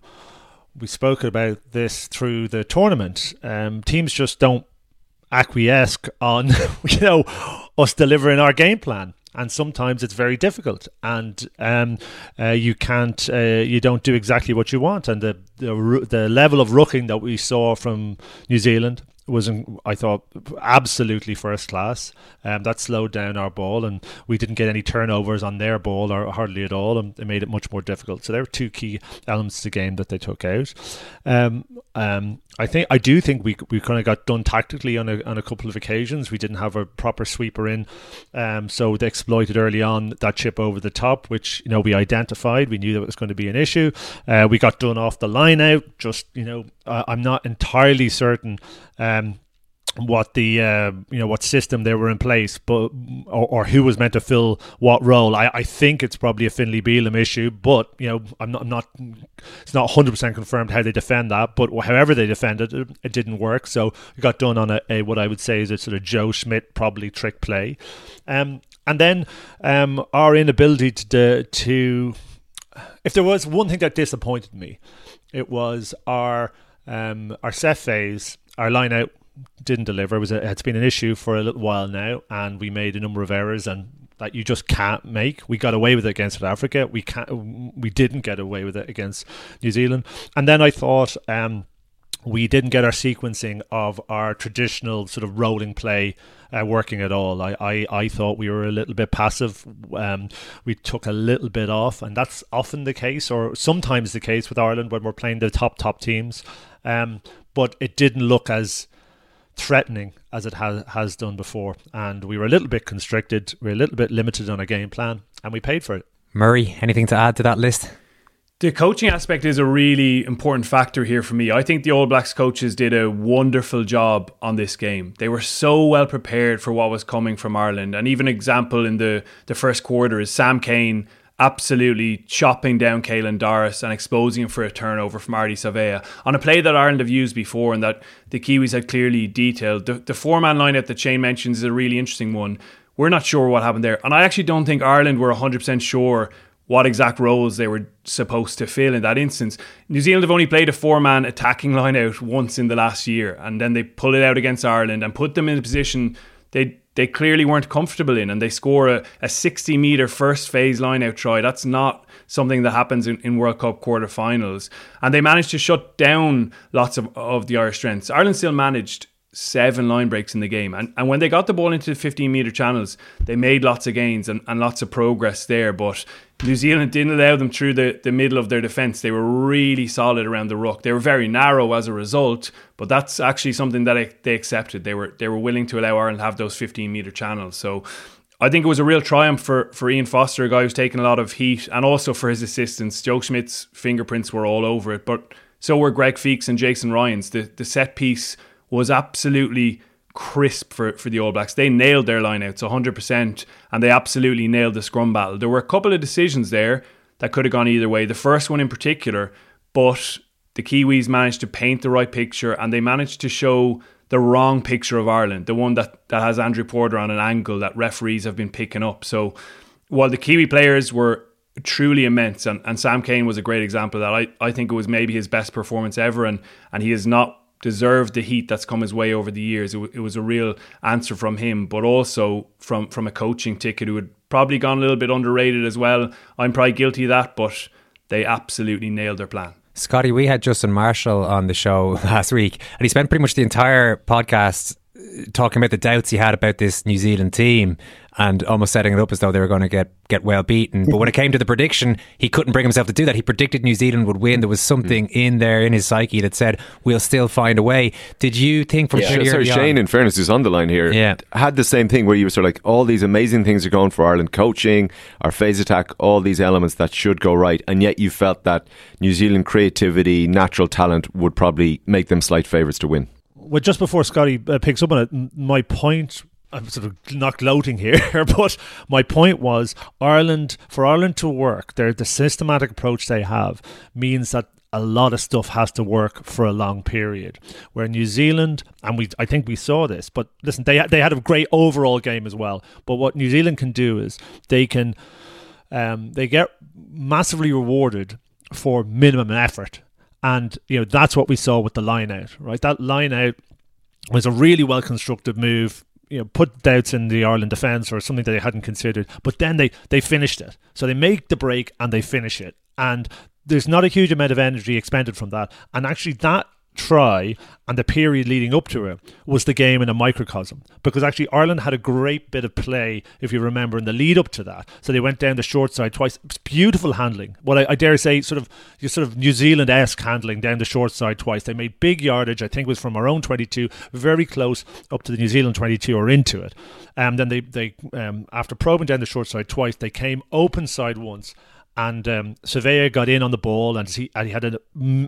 we spoke about this through the tournament. Um, teams just don't acquiesce on, you know, us delivering our game plan. And sometimes it's very difficult, and um, uh, you can't, uh, you don't do exactly what you want. And the, the the level of rooking that we saw from New Zealand was, I thought, absolutely first class. Um, that slowed down our ball, and we didn't get any turnovers on their ball, or hardly at all, and it made it much more difficult. So there were two key elements to the game that they took out. Um, um, I think I do think we we kind of got done tactically on a on a couple of occasions. We didn't have a proper sweeper in, um, so they exploited early on that chip over the top, which you know we identified. We knew that it was going to be an issue. Uh, we got done off the line out. Just you know, I, I'm not entirely certain. Um, what the uh, you know what system they were in place, but or, or who was meant to fill what role. I, I think it's probably a Finlay Beelam issue, but you know I'm not I'm not it's not one hundred percent confirmed how they defend that. But however they defended it, it didn't work. So it got done on a, a what I would say is a sort of Joe Schmidt probably trick play, um, and then um, our inability to to if there was one thing that disappointed me, it was our um, our set phase, our line out. Didn't deliver. It was a, it's been an issue for a little while now, and we made a number of errors, and that you just can't make. We got away with it against South Africa. We can't. We didn't get away with it against New Zealand. And then I thought um, we didn't get our sequencing of our traditional sort of rolling play uh, working at all. I, I I thought we were a little bit passive. Um, we took a little bit off, and that's often the case, or sometimes the case with Ireland when we're playing the top top teams. Um, but it didn't look as threatening as it has has done before, and we were a little bit constricted, we were a little bit limited on a game plan, and we paid for it. Murray, anything to add to that list? The coaching aspect is a really important factor here for me. I think the All Blacks coaches did a wonderful job on this game. They were so well prepared for what was coming from Ireland, and even an example in the, the first quarter is Sam Cane absolutely chopping down Caelan Doris and exposing him for a turnover from Ardy Savea on a play that Ireland have used before and that the Kiwis had clearly detailed. The, the four-man line-out that Shane mentions is a really interesting one. We're not sure what happened there. And I actually don't think Ireland were one hundred percent sure what exact roles they were supposed to fill in that instance. New Zealand have only played a four-man attacking line-out once in the last year, and then they pull it out against Ireland and put them in a position they they clearly weren't comfortable in, and they score a, a sixty-metre first-phase line-out try. That's not something that happens in, in World Cup quarter-finals. And they managed to shut down lots of, of the Irish strengths. Ireland still managed seven line breaks in the game, and and when they got the ball into the fifteen metre channels, they made lots of gains and, and lots of progress there, but New Zealand didn't allow them through the, the middle of their defence. They were really solid around the ruck. They were very narrow as a result, but that's actually something that I, they accepted. They were they were willing to allow Ireland to have those fifteen metre channels. So I think it was a real triumph for, for Ian Foster, a guy who's taken a lot of heat, and also for his assistants. Joe Schmidt's fingerprints were all over it, but so were Greg Feekes and Jason Ryan's. The, the set piece was absolutely crisp for, for the All Blacks. They nailed their lineouts one hundred percent, and they absolutely nailed the scrum battle. There were a couple of decisions there that could have gone either way, the first one in particular, but the Kiwis managed to paint the right picture, and they managed to show the wrong picture of Ireland, the one that, that has Andrew Porter on an angle that referees have been picking up. So while the Kiwi players were truly immense, and, and Sam Cane was a great example of that, I, I think it was maybe his best performance ever, and, and he is not deserved the heat that's come his way over the years. It, w- it was a real answer from him, but also from, from a coaching ticket who had probably gone a little bit underrated as well. I'm probably guilty of that, but they absolutely nailed their plan. Scotty, we had Justin Marshall on the show last week, and he spent pretty much the entire podcast talking about the doubts he had about this New Zealand team and almost setting it up as though they were going to get, get well beaten. But when it came to the prediction, he couldn't bring himself to do that. He predicted New Zealand would win. There was something mm. in there in his psyche that said, we'll still find a way. Did you think from yeah. Shane, sorry, Shane, in fairness, who's on the line here, yeah. had the same thing where you were sort of like, all these amazing things are going for Ireland, coaching, our phase attack, all these elements that should go right, and yet you felt that New Zealand creativity, natural talent would probably make them slight favourites to win? Well, just before Scotty uh, picks up on it, my point, I'm sort of not gloating here, but my point was Ireland, for Ireland to work, their the systematic approach they have means that a lot of stuff has to work for a long period. Where New Zealand, and we, I think we saw this, but listen, they they had a great overall game as well. But what New Zealand can do is they can um, they get massively rewarded for minimum effort. And, you know, that's what we saw with the line out, right? That line out was a really well constructed move, you know, put doubts in the Ireland defence or something that they hadn't considered, but then they, they finished it. So they make the break and they finish it. And there's not a huge amount of energy expended from that. And actually that try and the period leading up to it was the game in a microcosm, because actually Ireland had a great bit of play, if you remember, in the lead up to that. So they went down the short side twice. It was beautiful handling, what I, I dare say sort of you sort of New Zealand-esque handling down the short side twice. They made big yardage, I think it was from our own twenty-two, very close up to the New Zealand twenty-two or into it. And then they, they um, after probing down the short side twice, they came open side once. And um, Savea got in on the ball, and he, and he had an,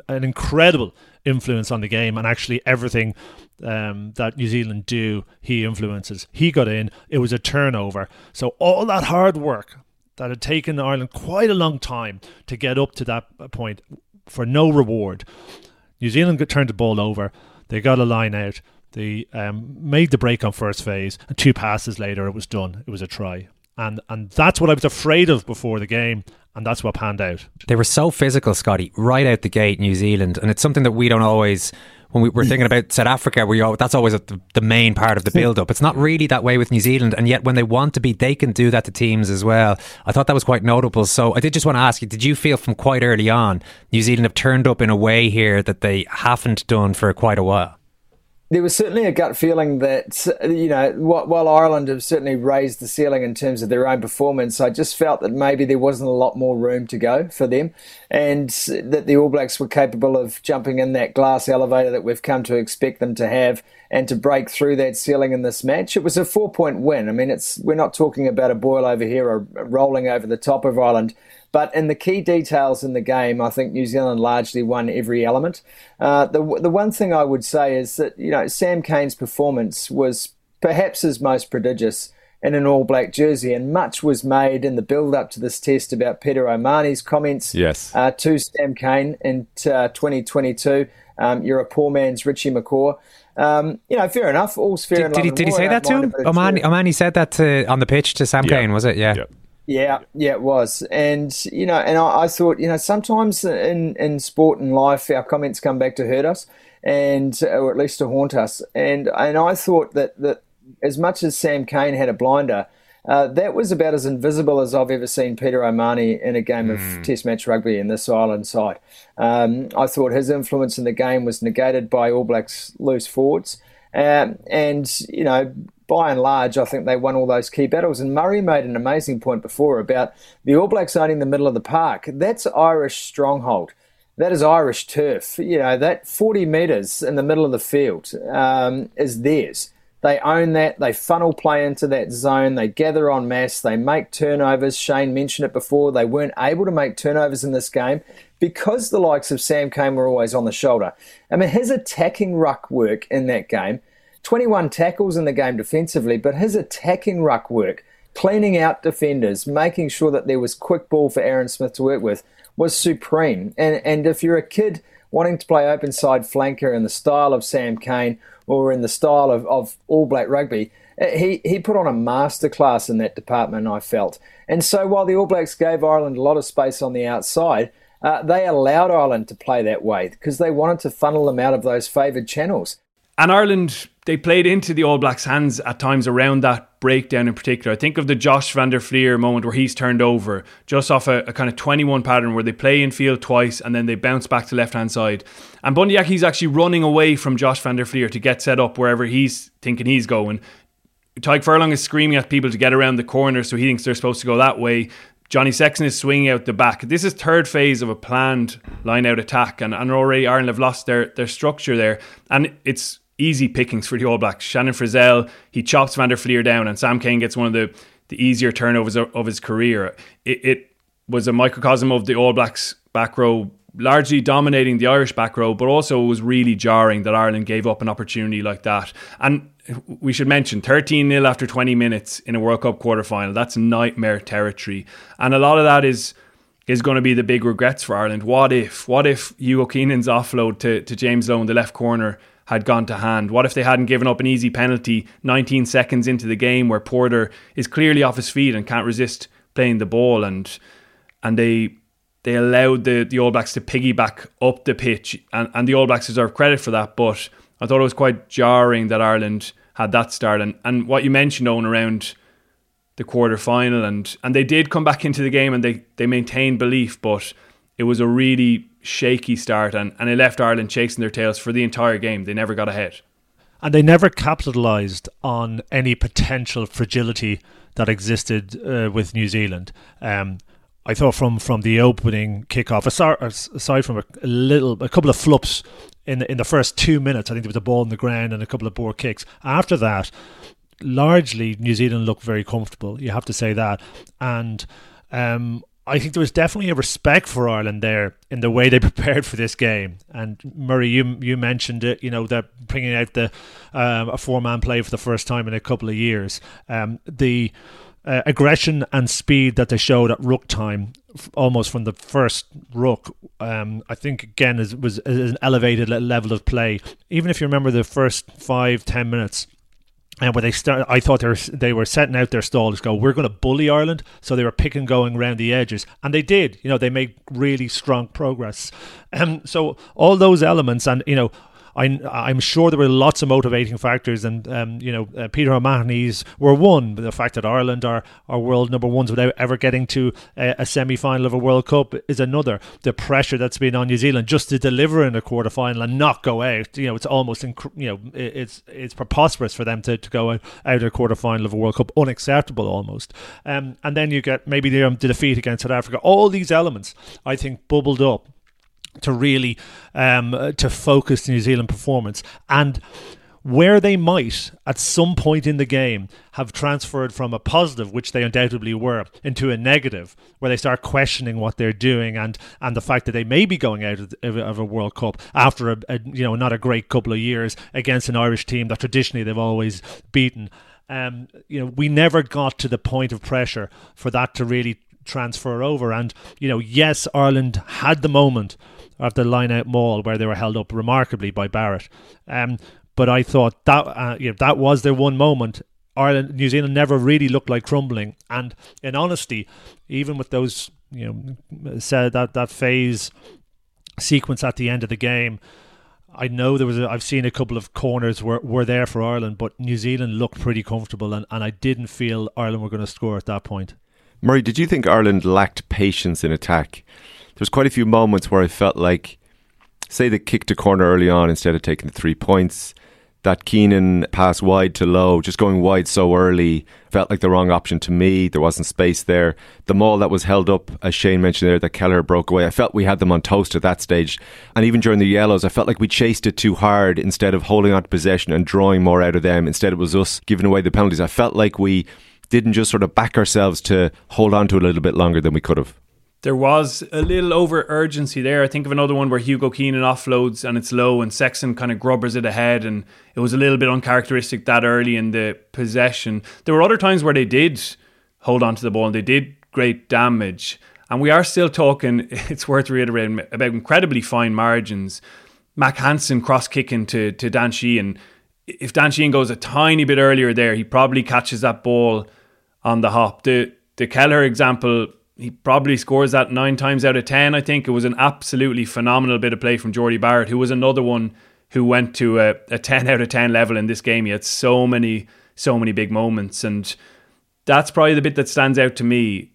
an incredible influence on the game. And actually, everything um, that New Zealand do, he influences. He got in. It was a turnover. So all that hard work that had taken Ireland quite a long time to get up to that point for no reward. New Zealand turned the ball over. They got a line out. They um, made the break on first phase. And two passes later, it was done. It was a try. And and that's what I was afraid of before the game, and that's what panned out. They were so physical, Scotty, right out the gate, New Zealand, and it's something that we don't always, when we, we're thinking about South Africa, we always, that's always a, the main part of the build-up. It's not really that way with New Zealand, and yet when they want to be, they can do that to teams as well. I thought that was quite notable, so I did just want to ask you, did you feel from quite early on, New Zealand have turned up in a way here that they haven't done for quite a while? There was certainly a gut feeling that, you know, while Ireland have certainly raised the ceiling in terms of their own performance, I just felt that maybe there wasn't a lot more room to go for them, and that the All Blacks were capable of jumping in that glass elevator that we've come to expect them to have and to break through that ceiling in this match. It was a four-point win. I mean, it's we're not talking about a boil over here or rolling over the top of Ireland. But in the key details in the game, I think New Zealand largely won every element. Uh, the the one thing I would say is that, you know, Sam Cane's performance was perhaps his most prodigious in an all-black jersey, and much was made in the build-up to this test about Peter O'Mahony's comments yes. uh, to Sam Cane in uh, twenty twenty-two. Um, you're a poor man's Richie McCaw. Um, you know, fair enough. All's fair did, in love. Did he, did he say that to him? O'Mahony, O'Mahony said that to, on the pitch to Sam yeah. Cane, was it? Yeah. yeah. Yeah, yeah, it was. And, you know, and I, I thought, you know, sometimes in, in sport and life, our comments come back to hurt us and or at least to haunt us. And and I thought that, that as much as Sam Cane had a blinder, uh, that was about as invisible as I've ever seen Peter O'Mahony in a game mm. of Test match rugby in this Ireland side. Um, I thought his influence in the game was negated by All Blacks loose forwards. Um, and, you know, by and large, I think they won all those key battles. And Murray made an amazing point before about the All Blacks owning the middle of the park. That's Irish stronghold. That is Irish turf. You know, that forty metres in the middle of the field um, is theirs. They own that. They funnel play into that zone. They gather en masse. They make turnovers. Shane mentioned it before. They weren't able to make turnovers in this game because the likes of Sam Cane were always on the shoulder. I mean, his attacking ruck work in that game, twenty-one tackles in the game defensively, but his attacking ruck work, cleaning out defenders, making sure that there was quick ball for Aaron Smith to work with, was supreme. And and if you're a kid wanting to play open side flanker in the style of Sam Cane or in the style of, of All Black rugby, he, he put on a masterclass in that department, I felt. And so while the All Blacks gave Ireland a lot of space on the outside, uh, they allowed Ireland to play that way because they wanted to funnel them out of those favoured channels. And Ireland, they played into the All Blacks' hands at times around that breakdown in particular. I think of the Josh Van der Flier moment where he's turned over just off a, a kind of twenty-one pattern where they play in field twice and then they bounce back to left-hand side. And Bundyaki's actually running away from Josh Van der Flier to get set up wherever he's thinking he's going. Tyke Furlong is screaming at people to get around the corner, so he thinks they're supposed to go that way. Johnny Sexton is swinging out the back. This is third phase of a planned line-out attack, and, and already Ireland have lost their, their structure there. And it's easy pickings for the All Blacks. Shannon Frizzell, he chops Van der Flier down, and Sam Cane gets one of the, the easier turnovers of, of his career. It, it was a microcosm of the All Blacks back row, largely dominating the Irish back row, but also it was really jarring that Ireland gave up an opportunity like that. And we should mention thirteen nil after twenty minutes in a World Cup quarterfinal. That's nightmare territory. And a lot of that is is going to be the big regrets for Ireland. What if? What if Hugh O'Keenan's offload to, to James Lowe in the left corner had gone to hand? What if they hadn't given up an easy penalty nineteen seconds into the game where Porter is clearly off his feet and can't resist playing the ball, and and they they allowed the, the All Blacks to piggyback up the pitch, and, and the All Blacks deserve credit for that, but I thought it was quite jarring that Ireland had that start. And, and what you mentioned, Owen, around the quarterfinal, and, and they did come back into the game and they, they maintained belief, but it was a really shaky start, and, and it left Ireland chasing their tails for the entire game. They never got ahead. And they never capitalised on any potential fragility that existed uh, with New Zealand. Um, I thought from, from the opening kickoff, aside from a little, a couple of flups in the, in the first two minutes, I think there was a ball on the ground and a couple of poor kicks. After that, largely New Zealand looked very comfortable. You have to say that, and um, I think there was definitely a respect for Ireland there in the way they prepared for this game. And Murray, you you mentioned it, you know, that bringing out the um, a four man play for the first time in a couple of years. Um, the Uh, aggression and speed that they showed at ruck time, f- almost from the first ruck, um, I think again is, was is an elevated level of play. Even if you remember the first five, ten minutes, and uh, when they start, I thought they were, they were setting out their stall to go, we're going to bully Ireland. So they were picking going around the edges, and they did. You know, they made really strong progress. Um, so all those elements, and you know, I, I'm sure there were lots of motivating factors, and um, you know, uh, Peter O'Mahony's were one. The fact that Ireland are, are world number ones without ever getting to a, a semi-final of a World Cup is another. The pressure that's been on New Zealand just to deliver in a quarter-final and not go out, you know, it's almost, inc- you know, it's it's preposterous for them to, to go out, out a quarter-final of a World Cup, unacceptable almost. Um, and then you get maybe the, um, the defeat against South Africa. All these elements, I think, bubbled up to really um, to focus New Zealand performance, and where they might at some point in the game have transferred from a positive, which they undoubtedly were, into a negative, where they start questioning what they're doing, and, and the fact that they may be going out of, of a World Cup after a, a you know not a great couple of years against an Irish team that traditionally they've always beaten. Um, you know, we never got to the point of pressure for that to really transfer over, and you know, yes, Ireland had the moment of the line-out maul where they were held up remarkably by Barrett, um, but I thought that uh, you know, that was their one moment Ireland, New Zealand never really looked like crumbling. And in honesty, even with those, you know, said that that phase sequence at the end of the game, I know there was a, I've seen a couple of corners were were there for Ireland, but New Zealand looked pretty comfortable, and, and I didn't feel Ireland were going to score at that point. Murray, did you think Ireland lacked patience in attack? There's quite a few moments where I felt like, say they kicked a corner early on instead of taking the three points. That Keenan pass wide to Lowe, just going wide so early, felt like the wrong option to me. There wasn't space there. The maul that was held up, as Shane mentioned there, that Keller broke away. I felt we had them on toast at that stage. And even during the yellows, I felt like we chased it too hard instead of holding on to possession and drawing more out of them. Instead, it was us giving away the penalties. I felt like we didn't just sort of back ourselves to hold on to it a little bit longer than we could have. There was a little over-urgency there. I think of another one where Hugo Keenan offloads and it's low and Sexton kind of grubbers it ahead, and it was a little bit uncharacteristic that early in the possession. There were other times where they did hold on to the ball and they did great damage. And we are still talking, it's worth reiterating, about incredibly fine margins. Mac Hansen cross-kicking to, to Dan Sheehan. If Dan Sheehan goes a tiny bit earlier there, he probably catches that ball on the hop. The, the Keller example... He probably scores that nine times out of ten, I think. It was an absolutely phenomenal bit of play from Jordy Barrett, who was another one who went to a, a ten out of ten level in this game. He had so many, so many big moments. And that's probably the bit that stands out to me.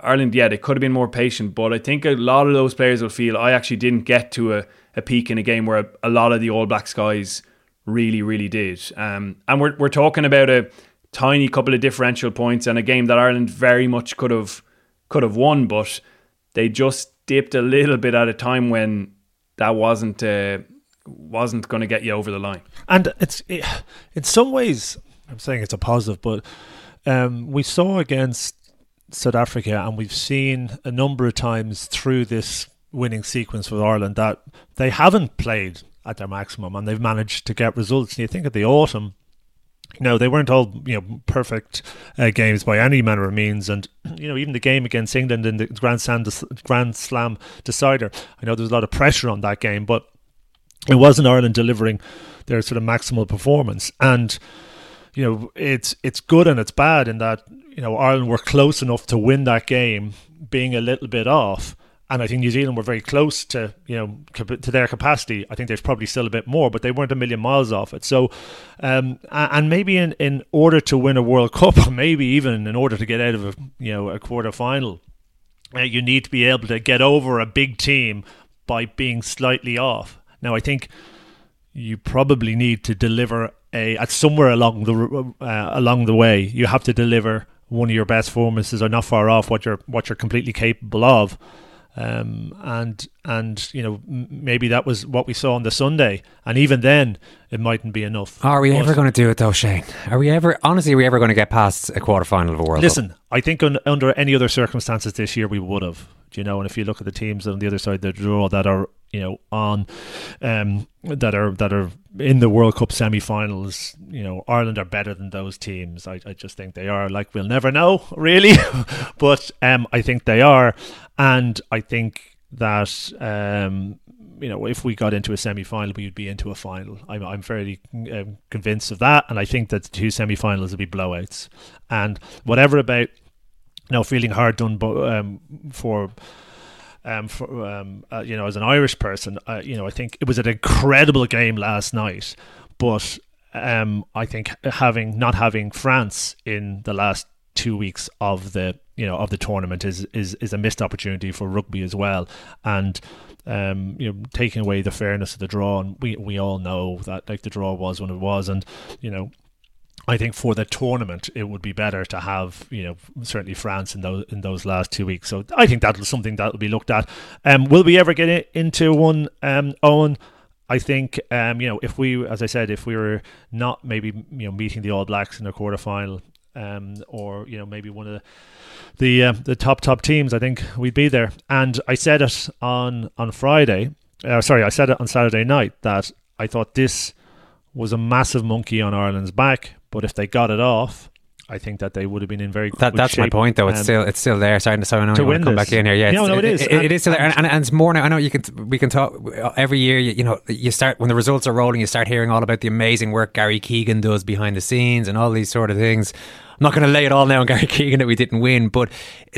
Ireland, yeah, they could have been more patient, but I think a lot of those players will feel, I actually didn't get to a, a peak in a game where a, a lot of the All Blacks guys really, really did. Um, and we're we're talking about a tiny couple of differential points and a game that Ireland very much could have... could have won, but they just dipped a little bit at a time when that wasn't uh, wasn't going to get you over the line. And it's it, in some ways, I'm saying it's a positive, but um, we saw against South Africa, and we've seen a number of times through this winning sequence with Ireland that they haven't played at their maximum and they've managed to get results. And you think of the autumn, you know, they weren't all, you know, perfect uh, games by any manner of means. And, you know, even the game against England in the Grand Slam, Grand Slam decider, I know there was a lot of pressure on that game, but it wasn't Ireland delivering their sort of maximal performance. And, you know, it's it's good and it's bad in that, you know, Ireland were close enough to win that game, being a little bit off. And I think New Zealand were very close to, you know, to their capacity. I think there's probably still a bit more, but they weren't a million miles off it. So, um, and maybe in, in order to win a World Cup, or maybe even in order to get out of a, you know, a quarter final, uh, you need to be able to get over a big team by being slightly off. Now, I think you probably need to deliver a at somewhere along the uh, along the way. You have to deliver one of your best performances, or not far off what you're what you're completely capable of. Um, and and you know, maybe that was what we saw on the Sunday, and even then it mightn't be enough. Are we but, ever going to do it though, Shane? Are we ever honestly? Are we ever going to get past a quarter final of a World Cup? Listen, I think un, under any other circumstances this year we would have. Do you know? And if you look at the teams on the other side of the draw that are, you know, on um, that are that are in the World Cup semi-finals, you know, Ireland are better than those teams. I, I just think they are. Like, we'll never know really, but um, I think they are. And I think that, um, you know, if we got into a semi-final, we would be into a final. I'm, I'm fairly um, convinced of that. And I think that the two semi-finals will be blowouts. And whatever about, you know, feeling hard done um, for... Um, for, um, uh, you know, as an Irish person, uh, you know, I think it was an incredible game last night, but um, I think having not having France in the last two weeks of the, you know, of the tournament is is, is a missed opportunity for rugby as well, and um, you know, taking away the fairness of the draw, and we we all know that, like, the draw was when it was, and you know, I think for the tournament, it would be better to have, you know, certainly France in those in those last two weeks. So I think that's something that will be looked at. Um, will we ever get into one, um, Owen? I think, um, you know, if we, as I said, if we were not maybe, you know, meeting the All Blacks in the quarterfinal, um, or, you know, maybe one of the the, uh, the top, top teams, I think we'd be there. And I said it on, on Friday, uh, sorry, I said it on Saturday night, that I thought this was a massive monkey on Ireland's back. But if they got it off, I think that they would have been in very that, good that's shape. That's my point, though. It's um, still it's still there. Sorry, so I know you want to come this. back in here. Yeah, no, no, it is. It, and, it is still there, and, and, and it's more now. I know you can. We can talk every year. You, you know, you start when the results are rolling. You start hearing all about the amazing work Gary Keegan does behind the scenes and all these sort of things. I'm not going to lay it all now on Gary Keegan that we didn't win, but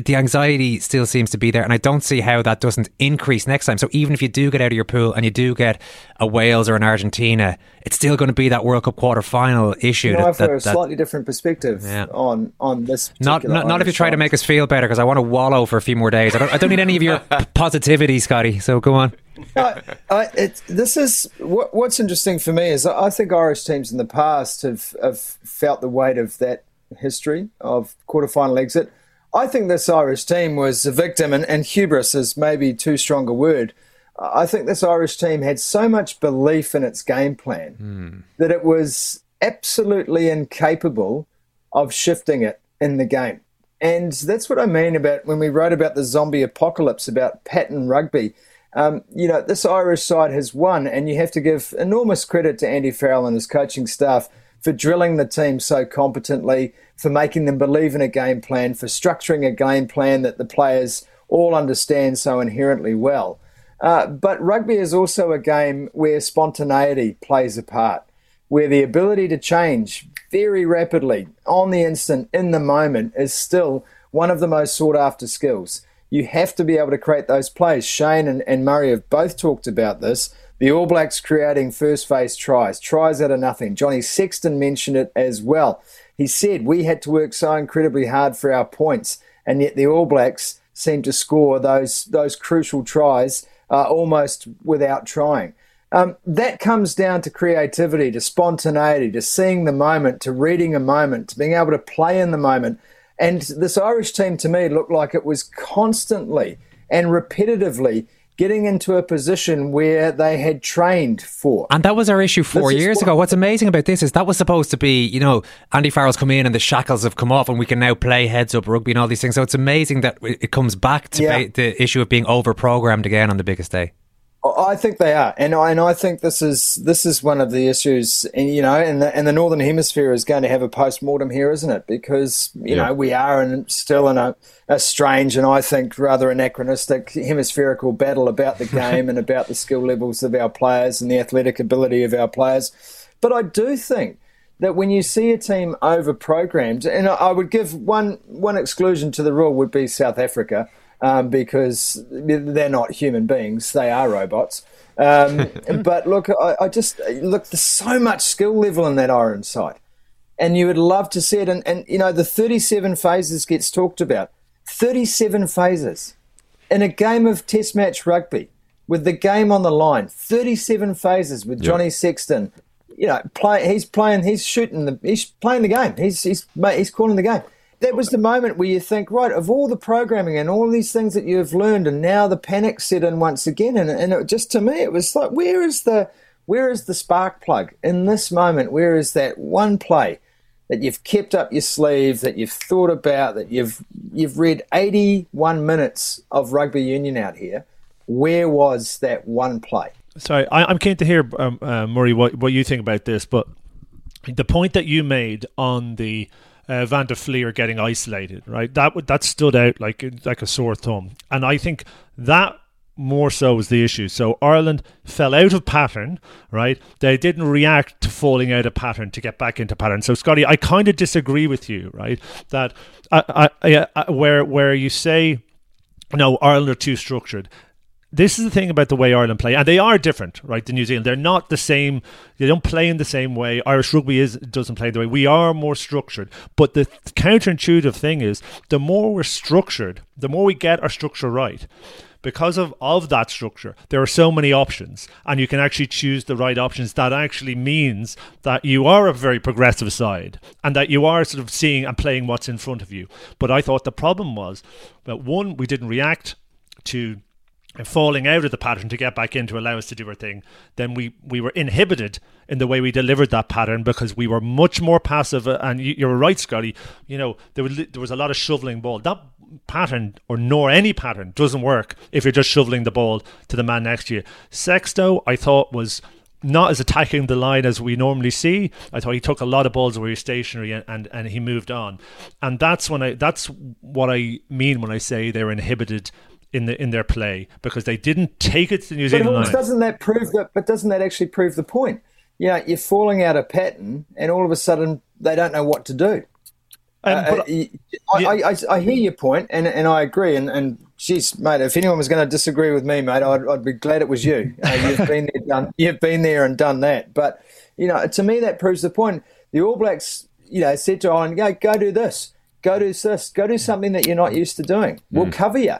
the anxiety still seems to be there, and I don't see how that doesn't increase next time. So even if you do get out of your pool and you do get a Wales or an Argentina, it's still going to be that World Cup quarter-final issue. You know, that, I've that, got a that, slightly different perspective yeah. on, on this. Not not, not if you try to make us feel better, because I want to wallow for a few more days. I don't, I don't need any of your positivity, Scotty, so go on. I, I, it, this is what, what's interesting for me is I think Irish teams in the past have, have felt the weight of that history of quarterfinal exit. I think this Irish team was a victim, and, and hubris is maybe too strong a word. I think this Irish team had so much belief in its game plan mm. that it was absolutely incapable of shifting it in the game. And that's what I mean about when we wrote about the zombie apocalypse, about pattern rugby. Um, you know, this Irish side has won, and you have to give enormous credit to Andy Farrell and his coaching staff for drilling the team so competently, for making them believe in a game plan, for structuring a game plan that the players all understand so inherently well. Uh, but rugby is also a game where spontaneity plays a part, where the ability to change very rapidly, on the instant, in the moment, is still one of the most sought-after skills. You have to be able to create those plays. Shane and, and Murray have both talked about this. The All Blacks creating first phase tries, tries out of nothing. Johnny Sexton mentioned it as well. He said, we had to work so incredibly hard for our points, and yet the All Blacks seemed to score those those crucial tries uh, almost without trying. Um, that comes down to creativity, to spontaneity, to seeing the moment, to reading a moment, to being able to play in the moment. And this Irish team, to me, looked like it was constantly and repetitively getting into a position where they had trained for. And that was our issue four this years is what, ago. What's amazing about this is that was supposed to be, you know, Andy Farrell's come in and the shackles have come off and we can now play heads up rugby and all these things. So it's amazing that it comes back to yeah. the issue of being over-programmed again on the biggest day. I think they are. And I, and I think this is this is one of the issues, and, you know, and the, and the Northern Hemisphere is going to have a post-mortem here, isn't it? Because, you yeah. know, we are in, still in a, a strange and I think rather anachronistic hemispherical battle about the game and about the skill levels of our players and the athletic ability of our players. But I do think that when you see a team over-programmed, and I, I would give one one exclusion to the rule would be South Africa, Um, because they're not human beings, they are robots. Um, but look, I, I just look. There's so much skill level in that Ireland side, and you would love to see it. And, and you know, the thirty-seven phases gets talked about. thirty-seven phases in a game of Test match rugby with the game on the line. thirty-seven phases with Johnny yeah. Sexton. You know, play. He's playing. He's shooting. The, he's playing the game. He's he's he's calling the game. That was the moment where you think, right, of all the programming and all these things that you've learned, and now the panic set in once again. And, and it just, to me, it was like, where is the where is the spark plug in this moment? Where is that one play that you've kept up your sleeve, that you've thought about, that you've you've read eighty-one minutes of rugby union out here? Where was that one play? So I, I'm keen to hear, um, uh, Murray, what, what you think about this. But the point that you made on the Uh, Van der Flier getting isolated, right? That that stood out like like a sore thumb, and I think that more so was the issue. So Ireland fell out of pattern, right? They didn't react to falling out of pattern to get back into pattern. So Scotty, I kind of disagree with you, right? That I, I, I, where where you say no, Ireland are too structured. This is the thing about the way Ireland play, and they are different, right, to New Zealand. They're not the same. They don't play in the same way. Irish rugby is doesn't play the way. We are more structured. But the counterintuitive thing is the more we're structured, the more we get our structure right. Because of, of that structure, there are so many options, and you can actually choose the right options. That actually means that you are a very progressive side and that you are sort of seeing and playing what's in front of you. But I thought the problem was that, one, we didn't react to and falling out of the pattern to get back in to allow us to do our thing. Then we, we were inhibited in the way we delivered that pattern because we were much more passive. And you, you're right, Scotty, you know, there was, there was a lot of shoveling ball. That pattern, or nor any pattern, doesn't work if you're just shoveling the ball to the man next to you. Sexto, I thought, was not as attacking the line as we normally see. I thought he took a lot of balls where he was stationary, and, and, and he moved on. And that's when I that's what I mean when I say they're inhibited in the in their play, because they didn't take it to the New Zealand line. But doesn't that prove that? But doesn't that actually prove the point? You know, you're falling out of pattern, and all of a sudden they don't know what to do. Um, but, uh, I, I, I, I hear your point, and, and I agree. And, and geez, mate, if anyone was going to disagree with me, mate, I'd, I'd be glad it was you. Uh, you've been there, done. You've been there and done that. But you know, to me, that proves the point. The All Blacks, you know, said to Ireland, "Go, go do this, go do this, go do something that you're not used to doing. We'll mm. cover you."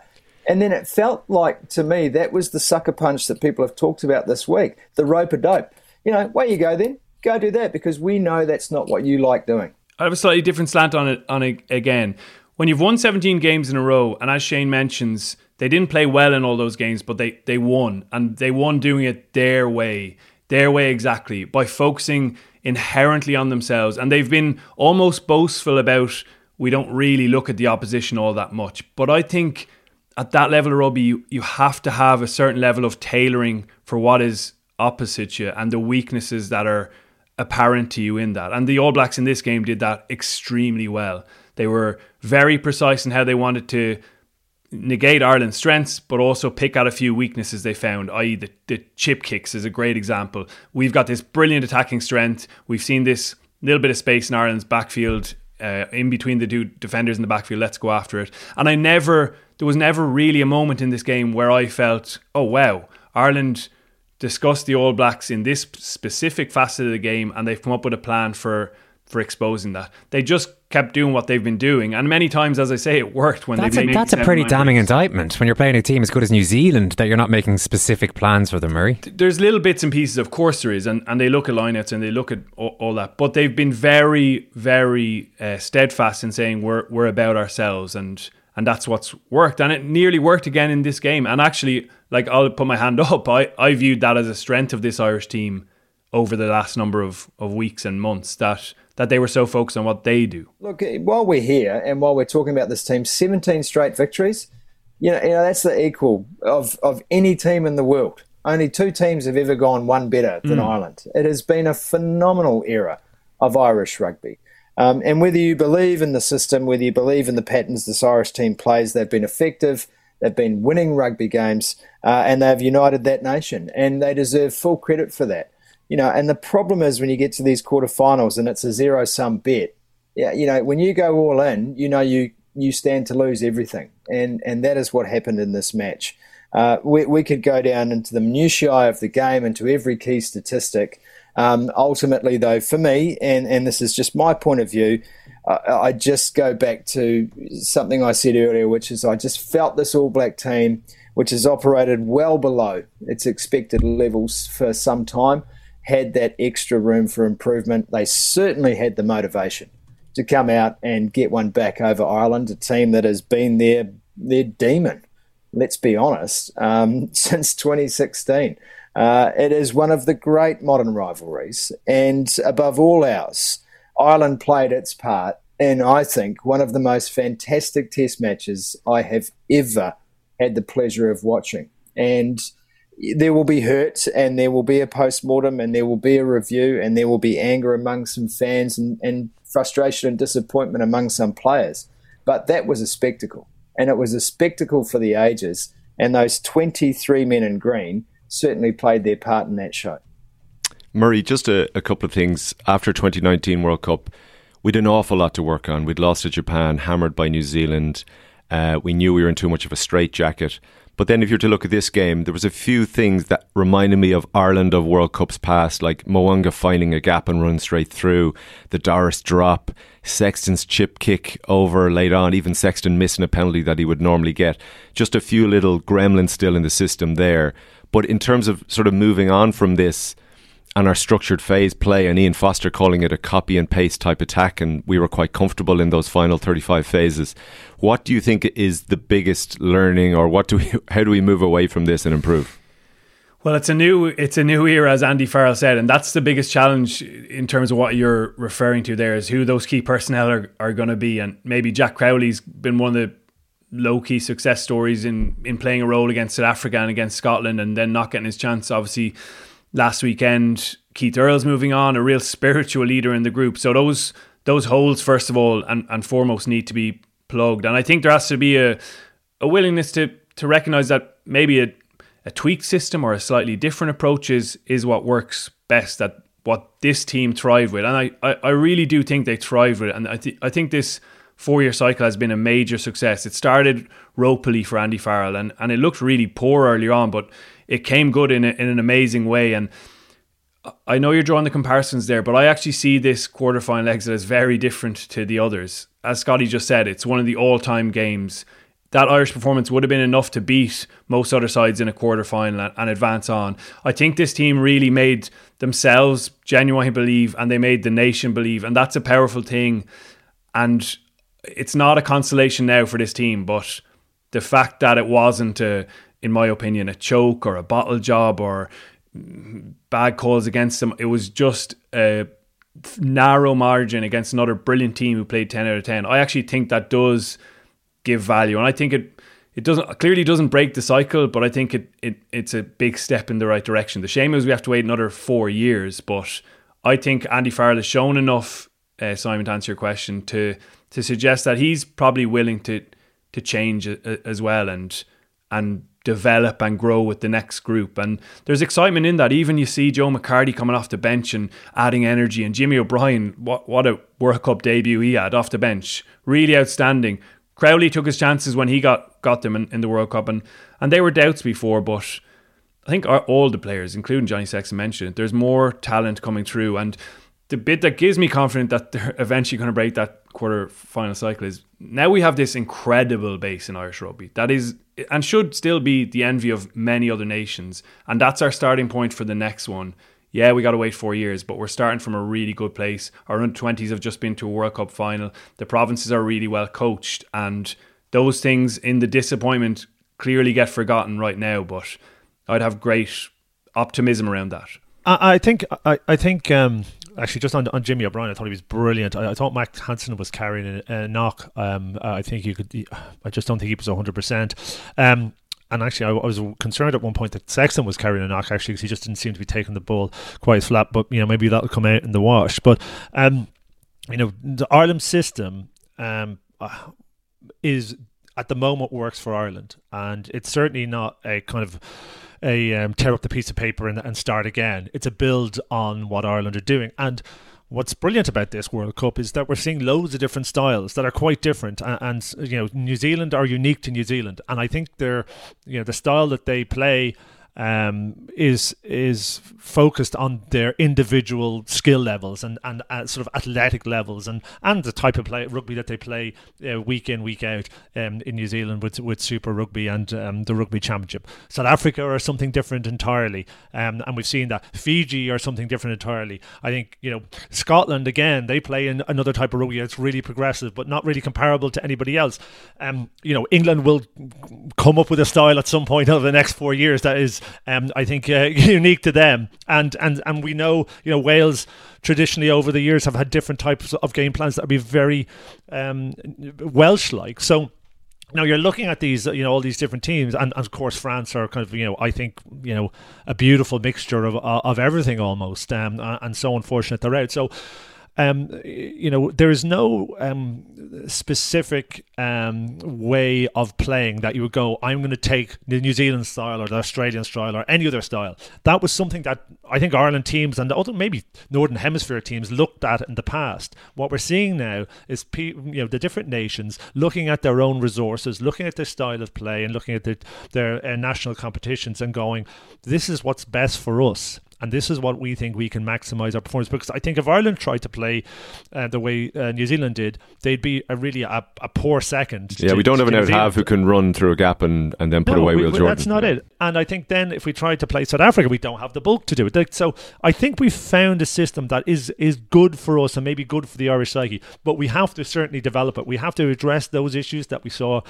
And then it felt like to me that was the sucker punch that people have talked about this week, the rope a dope. You know, where you go then, go do that, because we know that's not what you like doing. I have a slightly different slant on it on it again. When you've won seventeen games in a row, and as Shane mentions, they didn't play well in all those games, but they, they won. And they won doing it their way, their way exactly, by focusing inherently on themselves. And they've been almost boastful about, we don't really look at the opposition all that much. But I think at that level of rugby, you, you have to have a certain level of tailoring for what is opposite you and the weaknesses that are apparent to you in that. And the All Blacks in this game did that extremely well. They were very precise in how they wanted to negate Ireland's strengths, but also pick out a few weaknesses they found, that is the, the chip kicks is a great example. We've got this brilliant attacking strength. We've seen this little bit of space in Ireland's backfield, uh, in between the two defenders in the backfield. Let's go after it. And I never, there was never really a moment in this game where I felt, oh wow, Ireland discussed the All Blacks in this specific facet of the game, and they've come up with a plan for for exposing that. They just kept doing what they've been doing, and many times, as I say, it worked. When that's they made a, that's a pretty damning weeks. Indictment when you're playing a team as good as New Zealand that you're not making specific plans for them, Murray. There's little bits and pieces, of course there is, and, and they look at lineouts and they look at all, all that, but they've been very, very uh, steadfast in saying we're we're about ourselves, and and that's what's worked, and it nearly worked again in this game. And actually, like, I'll put my hand up, I, I viewed that as a strength of this Irish team over the last number of, of weeks and months, that that they were so focused on what they do. Look, while we're here and while we're talking about this team, seventeen straight victories, you know, you know that's the equal of, of any team in the world. Only two teams have ever gone one better than mm. Ireland. It has been a phenomenal era of Irish rugby. Um, and whether you believe in the system, whether you believe in the patterns this Irish team plays, they've been effective. They've been winning rugby games, uh, and they've united that nation, and they deserve full credit for that. You know, and the problem is when you get to these quarterfinals and it's a zero-sum bet. Yeah, you know, when you go all in, you know you you stand to lose everything, and and that is what happened in this match. Uh, we we could go down into the minutiae of the game, into every key statistic. Um, ultimately, though, for me, and and this is just my point of view, I just go back to something I said earlier, which is I just felt this All Black team, which has operated well below its expected levels for some time, had that extra room for improvement. They certainly had the motivation to come out and get one back over Ireland, a team that has been their, their demon, let's be honest, um, since twenty sixteen. Uh, it is one of the great modern rivalries, and above all else, Ireland played its part in, I think, one of the most fantastic test matches I have ever had the pleasure of watching. And there will be hurt, and there will be a post-mortem, and there will be a review, and there will be anger among some fans, and, and frustration and disappointment among some players. But that was a spectacle, and it was a spectacle for the ages, and those twenty-three men in green certainly played their part in that show. Murray, just a, a couple of things. After twenty nineteen World Cup, we'd an awful lot to work on. We'd lost to Japan, hammered by New Zealand. Uh, we knew we were in too much of a straitjacket. But then if you're to look at this game, there was a few things that reminded me of Ireland of World Cups past, like Moanga finding a gap and running straight through, the Doris drop, Sexton's chip kick over late on, even Sexton missing a penalty that he would normally get. Just a few little gremlins still in the system there. But in terms of sort of moving on from this, and our structured phase play, and Ian Foster calling it a copy and paste type attack, and we were quite comfortable in those final thirty-five phases. What do you think is the biggest learning, or what do we, how do we move away from this and improve? Well, it's a new it's a new era, as Andy Farrell said, and that's the biggest challenge in terms of what you're referring to there, is who those key personnel are, are going to be. And maybe Jack Crowley's been one of the low-key success stories in, in playing a role against South Africa and against Scotland, and then not getting his chance, obviously, Last weekend, Keith Earls moving on, a real spiritual leader in the group. So those those holes, first of all, and, and foremost, need to be plugged. And I think there has to be a, a willingness to, to recognise that maybe a, a tweaked system or a slightly different approach is, is what works best, that what this team thrive with. And I, I, I really do think they thrive with it. And I, th- I think this four-year cycle has been a major success. It started ropely for Andy Farrell, and, and it looked really poor earlier on, but it came good in, a, in an amazing way. And I know you're drawing the comparisons there, but I actually see this quarterfinal exit as very different to the others. As Scotty just said, it's one of the all-time games. That Irish performance would have been enough to beat most other sides in a quarterfinal and, and advance on. I think this team really made themselves genuinely believe, and they made the nation believe, and that's a powerful thing. And it's not a consolation now for this team, but the fact that it wasn't, a, in my opinion, a choke or a bottle job or bad calls against them, it was just a narrow margin against another brilliant team who played ten out of ten. I actually think that does give value, and I think it it doesn't clearly doesn't break the cycle, but I think it, it it's a big step in the right direction. The shame is we have to wait another four years, but I think Andy Farrell has shown enough, uh, Simon, to answer your question, to to suggest that he's probably willing to to change a, a, as well and and develop and grow with the next group. And there's excitement in that. Even you see Joe McCarthy coming off the bench and adding energy, and Jimmy O'Brien, what what a World Cup debut he had off the bench, really outstanding. Crowley took his chances when he got, got them in, in the World Cup, and, and they were doubts before, but I think our, all the players, including Johnny Sexton, mentioned it, there's more talent coming through. And the bit that gives me confidence that they're eventually going to break that quarter-final cycle is now we have this incredible base in Irish rugby that is and should still be the envy of many other nations, and that's our starting point for the next one. Yeah, we got to wait four years, but we're starting from a really good place. Our under twenties have just been to a World Cup final. The provinces are really well coached, and those things in the disappointment clearly get forgotten right now, but I'd have great optimism around that. I, I think, I, I think um, actually, just on, on Jimmy O'Brien, I thought he was brilliant. I, I thought Mac Hansen was carrying a, a knock. Um, I think you could, I just don't think he was one hundred percent. Um, And actually, I, I was concerned at one point that Sexton was carrying a knock, actually, because he just didn't seem to be taking the ball quite flat. But, you know, maybe that'll come out in the wash. But, um, you know, the Ireland system um, is, at the moment, works for Ireland. And it's certainly not a kind of a um, tear up the piece of paper and, and start again. It's a build on what Ireland are doing. And what's brilliant about this World Cup is that we're seeing loads of different styles that are quite different, and, and you know, New Zealand are unique to New Zealand, and I think they're, you know, the style that they play um, is is focused on their individual skill levels and and uh, sort of athletic levels, and, and the type of play rugby that they play uh, week in week out um, in New Zealand with with Super Rugby and um, the Rugby Championship. South Africa are something different entirely, um, and we've seen that. Fiji are something different entirely. I think, you know, Scotland again, they play in another type of rugby that's really progressive, but not really comparable to anybody else. Um, you know, England will come up with a style at some point over the next four years that is, um, I think, uh, unique to them. And, and and we know, you know, Wales traditionally over the years have had different types of game plans that would be very um, Welsh-like. So now you're looking at these, you know, all these different teams, and, and of course France are kind of, you know, I think, you know, a beautiful mixture of of everything almost, um, and so unfortunate they're out. So, um, you know, there is no um, specific um, way of playing that you would go, I'm going to take the New Zealand style or the Australian style or any other style. That was something that I think Ireland teams and also maybe Northern Hemisphere teams looked at in the past. What we're seeing now is, you know, the different nations looking at their own resources, looking at their style of play and looking at their, their uh, national competitions and going, this is what's best for us. And this is what we think we can maximise our performance. Because I think if Ireland tried to play uh, the way uh, New Zealand did, they'd be a really a, a poor second. Yeah, to, we don't have an out-half who can run through a gap and, and then put no, away Will Jordan. That's not yeah. it. And I think then if we tried to play South Africa, we don't have the bulk to do it. So I think we've found a system that is, is good for us and maybe good for the Irish psyche. But we have to certainly develop it. We have to address those issues that we saw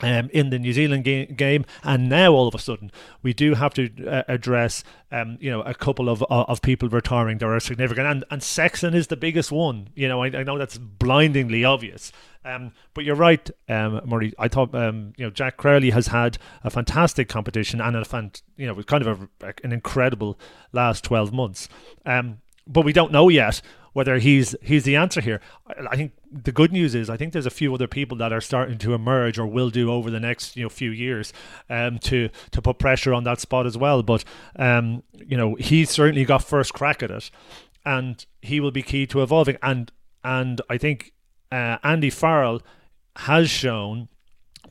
Um, in the New Zealand ga- game, and now all of a sudden we do have to uh, address, um, you know, a couple of of people retiring that are significant, and and Sexton is the biggest one. You know, I, I know that's blindingly obvious, um, but you're right, um, Murray. I thought, um, you know, Jack Crowley has had a fantastic competition and a fan, you know, kind of a, an incredible last twelve months, um, but we don't know yet whether he's he's the answer here. I think the good news is I think there's a few other people that are starting to emerge or will do over the next you know few years um, to to put pressure on that spot as well. But um, you know he's certainly got first crack at it, and he will be key to evolving. And and I think uh, Andy Farrell has shown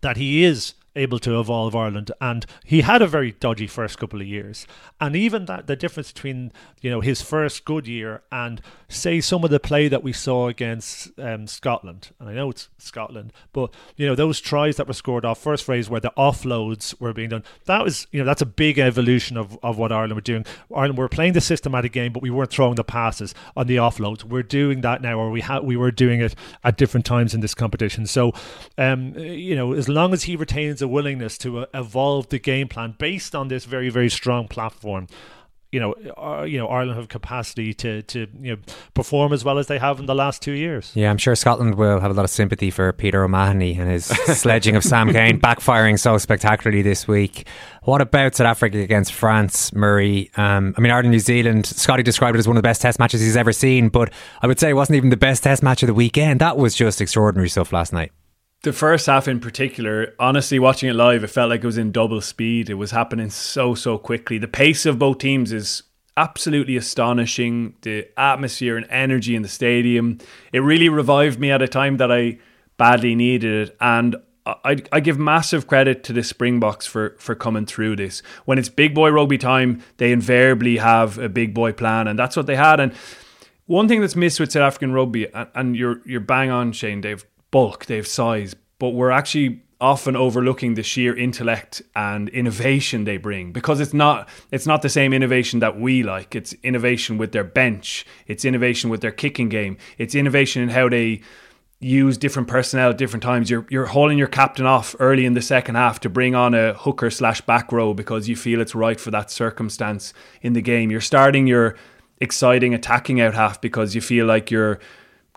that he is able to evolve Ireland, and he had a very dodgy first couple of years, and even that the difference between you know his first good year and say some of the play that we saw against um, Scotland, and I know it's Scotland, but you know those tries that were scored off first phase where the offloads were being done, that was you know that's a big evolution of, of what Ireland were doing. Ireland were playing the systematic game, but we weren't throwing the passes on the offloads. We're doing that now, or we ha- we were doing it at different times in this competition. So um, you know as long as he retains a willingness to evolve the game plan based on this very very strong platform, you know uh, you know Ireland have capacity to to you know perform as well as they have in the last two years. Yeah, I'm sure Scotland will have a lot of sympathy for Peter O'Mahony and his sledging of Sam Cane backfiring so spectacularly this week. What about South Africa against France, Murray? Um, I mean, Ireland, New Zealand, Scotty described it as one of the best test matches he's ever seen, but I would say it wasn't even the best test match of the weekend. That was just extraordinary stuff last night. The first half in particular, honestly, watching it live, it felt like it was in double speed. It was happening so, so quickly. The pace of both teams is absolutely astonishing. The atmosphere and energy in the stadium, it really revived me at a time that I badly needed it. And I, I give massive credit to the Springboks for, for coming through this. When it's big boy rugby time, they invariably have a big boy plan, and that's what they had. And one thing that's missed with South African rugby, and, and you're, you're bang on, Shane, Dave. Bulk, they have size, but we're actually often overlooking the sheer intellect and innovation they bring, because it's not it's not the same innovation that we like. It's innovation with their bench, it's innovation with their kicking game, it's innovation in how they use different personnel at different times. You're you're hauling your captain off early in the second half to bring on a hooker slash back row because you feel it's right for that circumstance in the game. You're starting your exciting attacking out half because you feel like you're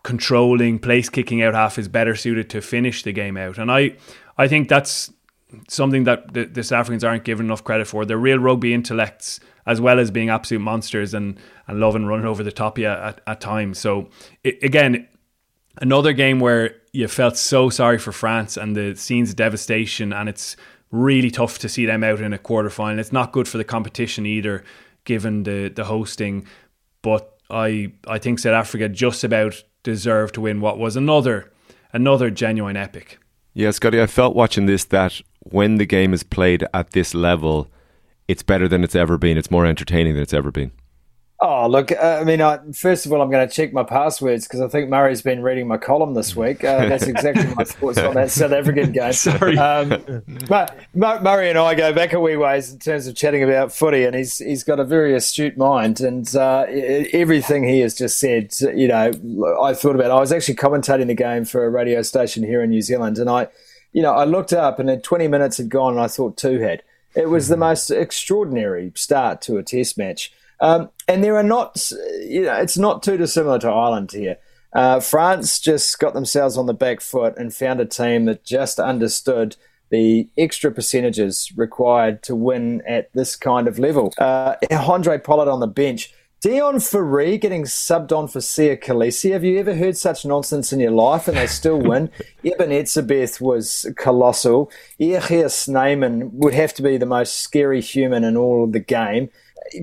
controlling place kicking out half is better suited to finish the game out. And I I think that's something that the, the South Africans aren't given enough credit for. They're real rugby intellects as well as being absolute monsters and, and loving running over the top of you at, at times. So it, again, another game where you felt so sorry for France and the scenes of devastation, and it's really tough to see them out in a quarterfinal. It's not good for the competition either, given the, the hosting. But I I think South Africa just about deserved to win what was another another genuine epic. Yeah, Scotty, I felt watching this that when the game is played at this level, it's better than it's ever been. It's more entertaining than it's ever been. Oh, look, uh, I mean, I, first of all, I'm going to check my passwords because I think Murray's been reading my column this week. Uh, that's exactly my thoughts on that South African game. Sorry. Um, but Murray and I go back a wee ways in terms of chatting about footy, and he's he's got a very astute mind, and uh, everything he has just said, you know, I thought about it. I was actually commentating the game for a radio station here in New Zealand, and I, you know, I looked up and then twenty minutes had gone and I thought two had. It was the most extraordinary start to a test match. Um, and there are not, you know, it's not too dissimilar to Ireland here. Uh, France just got themselves on the back foot and found a team that just understood the extra percentages required to win at this kind of level. Uh, Andre Pollard on the bench. Dion Faree getting subbed on for Sia Khaleesi. Have you ever heard such nonsense in your life? And they still win. Eben Etzebeth was colossal. Yahya Sneyman would have to be the most scary human in all of the game.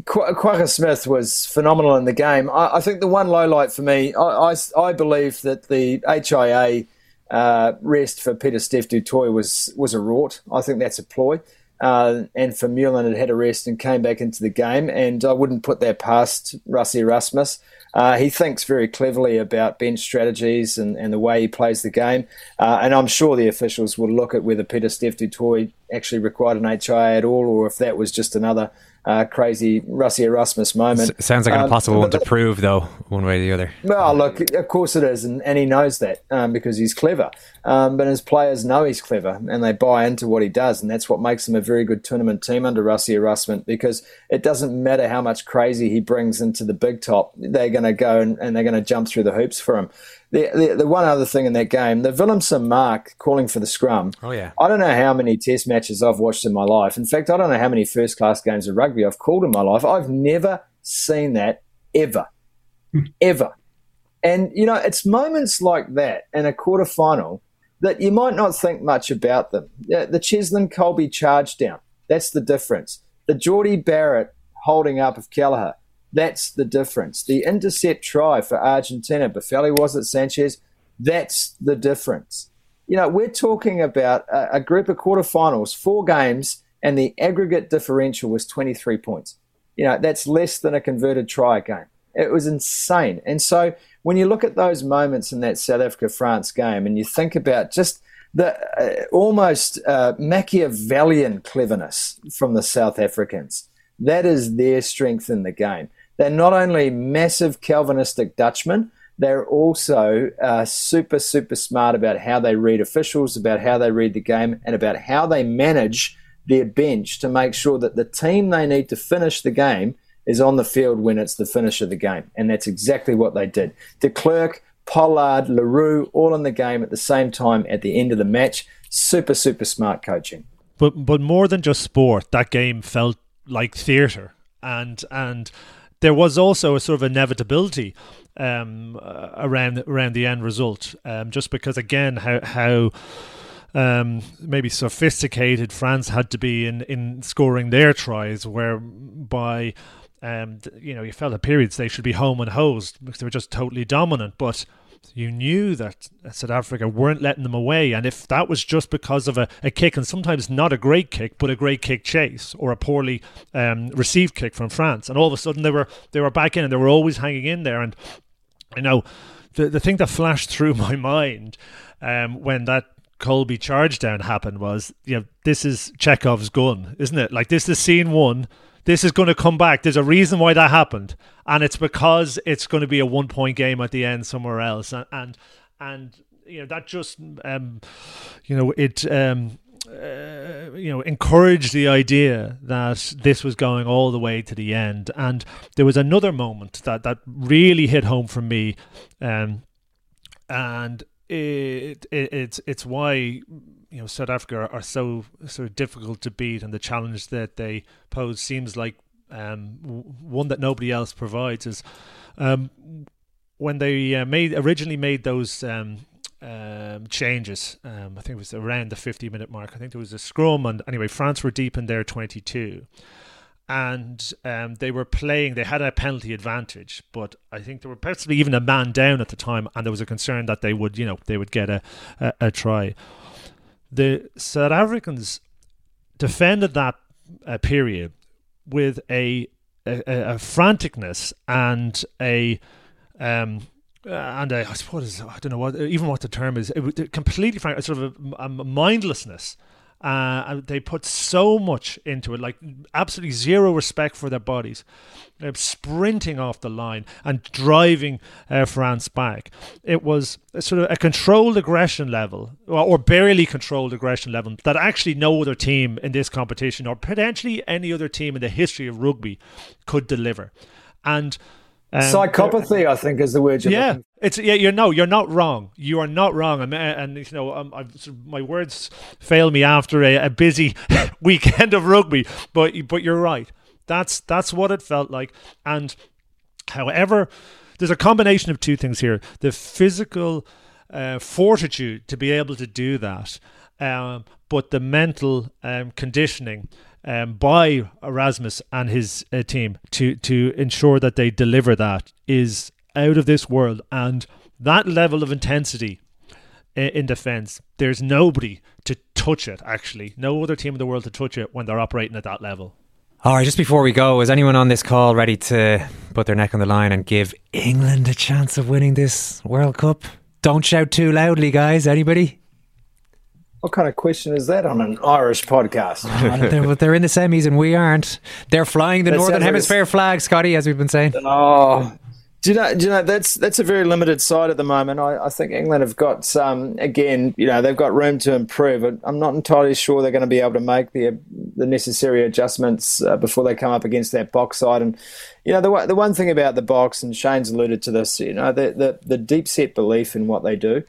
Qu- Quagga Smith was phenomenal in the game. I, I think the one low light for me, I, I, I believe that the H I A uh, rest for Peter Steph Du Toit was, was a rort. I think that's a ploy. Uh, and for Vermeulen, it had a rest and came back into the game. And I wouldn't put that past Rassie Erasmus. Uh, he thinks very cleverly about bench strategies and, and the way he plays the game. Uh, and I'm sure the officials will look at whether Peter Steph Du Toit actually required an H I A at all, or if that was just another uh, crazy Rassie Erasmus moment. S- sounds like an impossible um, one to prove, though, one way or the other. Well, look, of course it is, and, and he knows that um, because he's clever. Um, but his players know he's clever, and they buy into what he does, and that's what makes him a very good tournament team under Rassie Erasmus, because it doesn't matter how much crazy he brings into the big top, they're going to go and, and they're going to jump through the hoops for him. The, the, the one other thing in that game, the Willemsen mark calling for the scrum. Oh, yeah. I don't know how many test matches I've watched in my life. In fact, I don't know how many first-class games of rugby I've called in my life. I've never seen that ever, ever. And, you know, it's moments like that in a quarterfinal that you might not think much about them. The Cheslin-Colby charge down, that's the difference. The Geordie Barrett holding up of Kelleher. That's the difference. The intercept try for Argentina, Buffelli was it, Sanchez, that's the difference. You know, we're talking about a, a group of quarterfinals, four games, and the aggregate differential was twenty-three points. You know, that's less than a converted try game. It was insane. And so when you look at those moments in that South Africa-France game and you think about just the uh, almost uh, Machiavellian cleverness from the South Africans, that is their strength in the game. They're not only massive Calvinistic Dutchmen, they're also uh, super, super smart about how they read officials, about how they read the game, and about how they manage their bench to make sure that the team they need to finish the game is on the field when it's the finish of the game. And that's exactly what they did. De Klerk, Pollard, Leroux, all in the game at the same time at the end of the match. Super, super smart coaching. But, but more than just sport, that game felt like theatre. And and there was also a sort of inevitability um, around around the end result, um, just because, again, how how um, maybe sophisticated France had to be in, in scoring their tries, whereby um, you know you felt at periods they should be home and hosed because they were just totally dominant, but you knew that South Africa weren't letting them away. And if that was just because of a, a kick, and sometimes not a great kick, but a great kick chase or a poorly um, received kick from France, and all of a sudden they were they were back in and they were always hanging in there. And, you know, the, the thing that flashed through my mind um, when that Colby charge down happened was, you know, this is Chekhov's gun, isn't it? Like, this is scene one. This is going to come back. There's a reason why that happened. And it's because it's going to be a one-point game at the end somewhere else. And, and, and you know, that just, um, you know, it, um, uh, you know, encouraged the idea that this was going all the way to the end. And there was another moment that, that really hit home for me. Um, and it, it it's it's why... You know, South Africa are so so difficult to beat, and the challenge that they pose seems like um, one that nobody else provides. Is um, when they uh, made originally made those um, um, changes. Um, I think it was around the fifty-minute mark. I think there was a scrum, and anyway, France were deep in their twenty-two, and um, they were playing. They had a penalty advantage, but I think they were possibly even a man down at the time, and there was a concern that they would, you know, they would get a a, a try. The South Africans defended that uh, period with a, a, a franticness and a um and a, I suppose I don't know what even what the term is. It completely frank, sort of a, a mindlessness. Uh, they put so much into it, like absolutely zero respect for their bodies. They're sprinting off the line and driving uh, France back. It was sort of a controlled aggression level, or barely controlled aggression level, that actually no other team in this competition, or potentially any other team in the history of rugby, could deliver. And Um, psychopathy, I think, is the word. You're yeah, looking. it's yeah. You know, you're not wrong. You are not wrong. And, and you know, um, I've, my words fail me after a, a busy weekend of rugby. But but you're right. That's that's what it felt like. And however, there's a combination of two things here: the physical uh, fortitude to be able to do that, um, but the mental um, conditioning. Um, by Erasmus and his uh, team to, to ensure that they deliver that is out of this world. And that level of intensity in, in defence, there's nobody to touch it, actually. No other team in the world to touch it when they're operating at that level. All right, just before we go, is anyone on this call ready to put their neck on the line and give England a chance of winning this World Cup? Don't shout too loudly, guys. Anybody? What kind of question is that on an Irish podcast? they're, they're in the semis and we aren't. They're flying the that Northern Hemisphere like flag, Scotty, as we've been saying. Oh, do you know? Do you know that's that's a very limited side at the moment. I, I think England have got some again. You know, they've got room to improve. I'm not entirely sure they're going to be able to make the the necessary adjustments uh, before they come up against that box side. And you know, the the one thing about the box, and Shane's alluded to this. You know, the the, the deep set belief in what they do.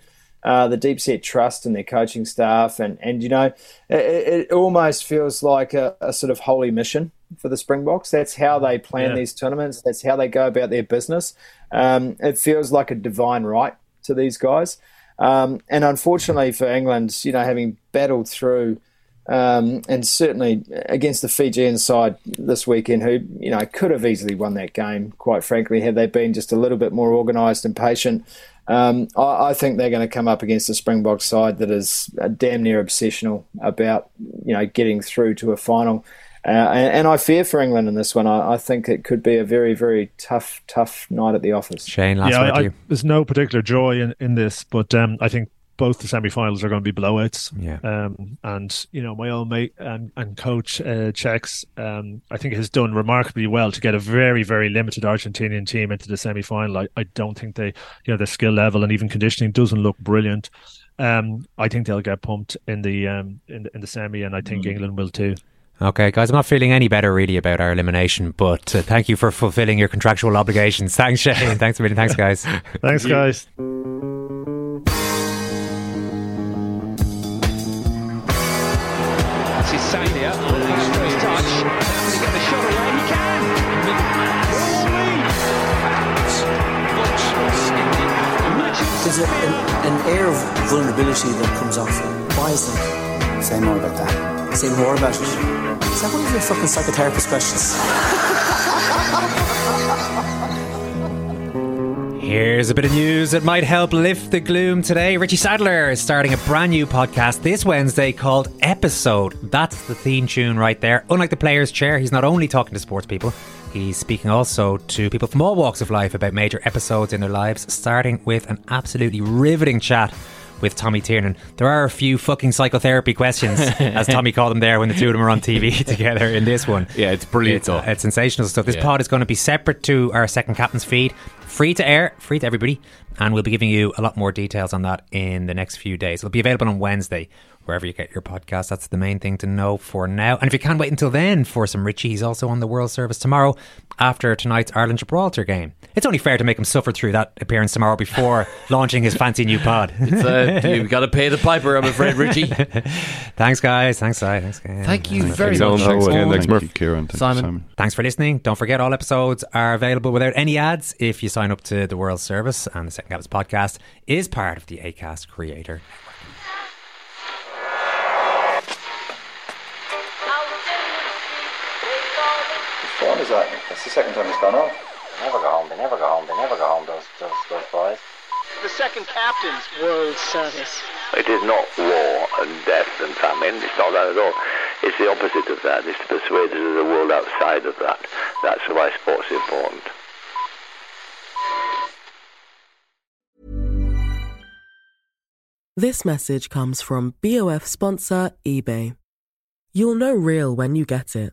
Uh, the deep-set trust in their coaching staff. And, and you know, it, it almost feels like a, a sort of holy mission for the Springboks. That's how they plan yeah. these tournaments. That's how they go about their business. Um, it feels like a divine right to these guys. Um, and unfortunately for England, you know, having battled through um, and certainly against the Fijian side this weekend, who, you know, could have easily won that game, quite frankly, had they been just a little bit more organised and patient. Um, I, I think they're going to come up against a Springbok side that is damn near obsessional about, you know, getting through to a final. Uh, and, and I fear for England in this one. I, I think it could be a very, very tough, tough night at the office. Shane, last yeah, word I, to you. I, there's no particular joy in, in this, but um, I think both the semi-finals are going to be blowouts. Yeah. Um, and, you know, my old mate and, and coach, uh, Czechs, um, I think has done remarkably well to get a very, very limited Argentinian team into the semi-final. I, I don't think they, you know, their skill level and even conditioning doesn't look brilliant. Um, I think they'll get pumped in the, um, in the, in the semi, and I think mm. England will too. Okay, guys, I'm not feeling any better really about our elimination, but uh, thank you for fulfilling your contractual obligations. Thanks, Shane. Thanks, William. Thanks, guys. Thanks, guys. Savea, his first touch, can he get the shot away? He can! There's a, an, an air of vulnerability that comes off it. Why is that? Say more about that. Say more about it. Is that one of your fucking psychotherapist questions? Here's a bit of news that might help lift the gloom today. Richie Sadler is starting a brand new podcast this Wednesday called Episode. That's the theme tune right there. Unlike the player's chair, he's not only talking to sports people, he's speaking also to people from all walks of life about major episodes in their lives, starting with an absolutely riveting chat with Tommy Tiernan. There are a few fucking psychotherapy questions, as Tommy called them there when the two of them are on T V together in this one. Yeah, it's brilliant stuff. It's, it's sensational stuff. This yeah. pod is going to be separate to our second captain's feed, free to air, free to everybody, and we'll be giving you a lot more details on that in the next few days. It'll be available on Wednesday, wherever you get your podcast. That's the main thing to know for now. And if you can't wait until then for some Richie, he's also on the World Service tomorrow after tonight's Ireland-Gibraltar game. It's only fair to make him suffer through that appearance tomorrow before launching his fancy new pod. It's, uh, you've got to pay the piper, I'm afraid, Richie. Thanks, guys. Thanks, Si. Thanks, guys. Thank you very much. Thanks, Murph. Simon. Thanks for listening. Don't forget, all episodes are available without any ads if you sign up to the World Service, and the Second Captain's podcast is part of the Acast Creator. What is that? That's the second time it's gone off. They never go home, they never go home, they never go home, those, those, those boys. The second captain's World Service. It is not war and death and famine, it's not that at all. It's the opposite of that, it's to persuade the world outside of that. That's why sport's important. This message comes from B O F sponsor eBay. You'll know real when you get it.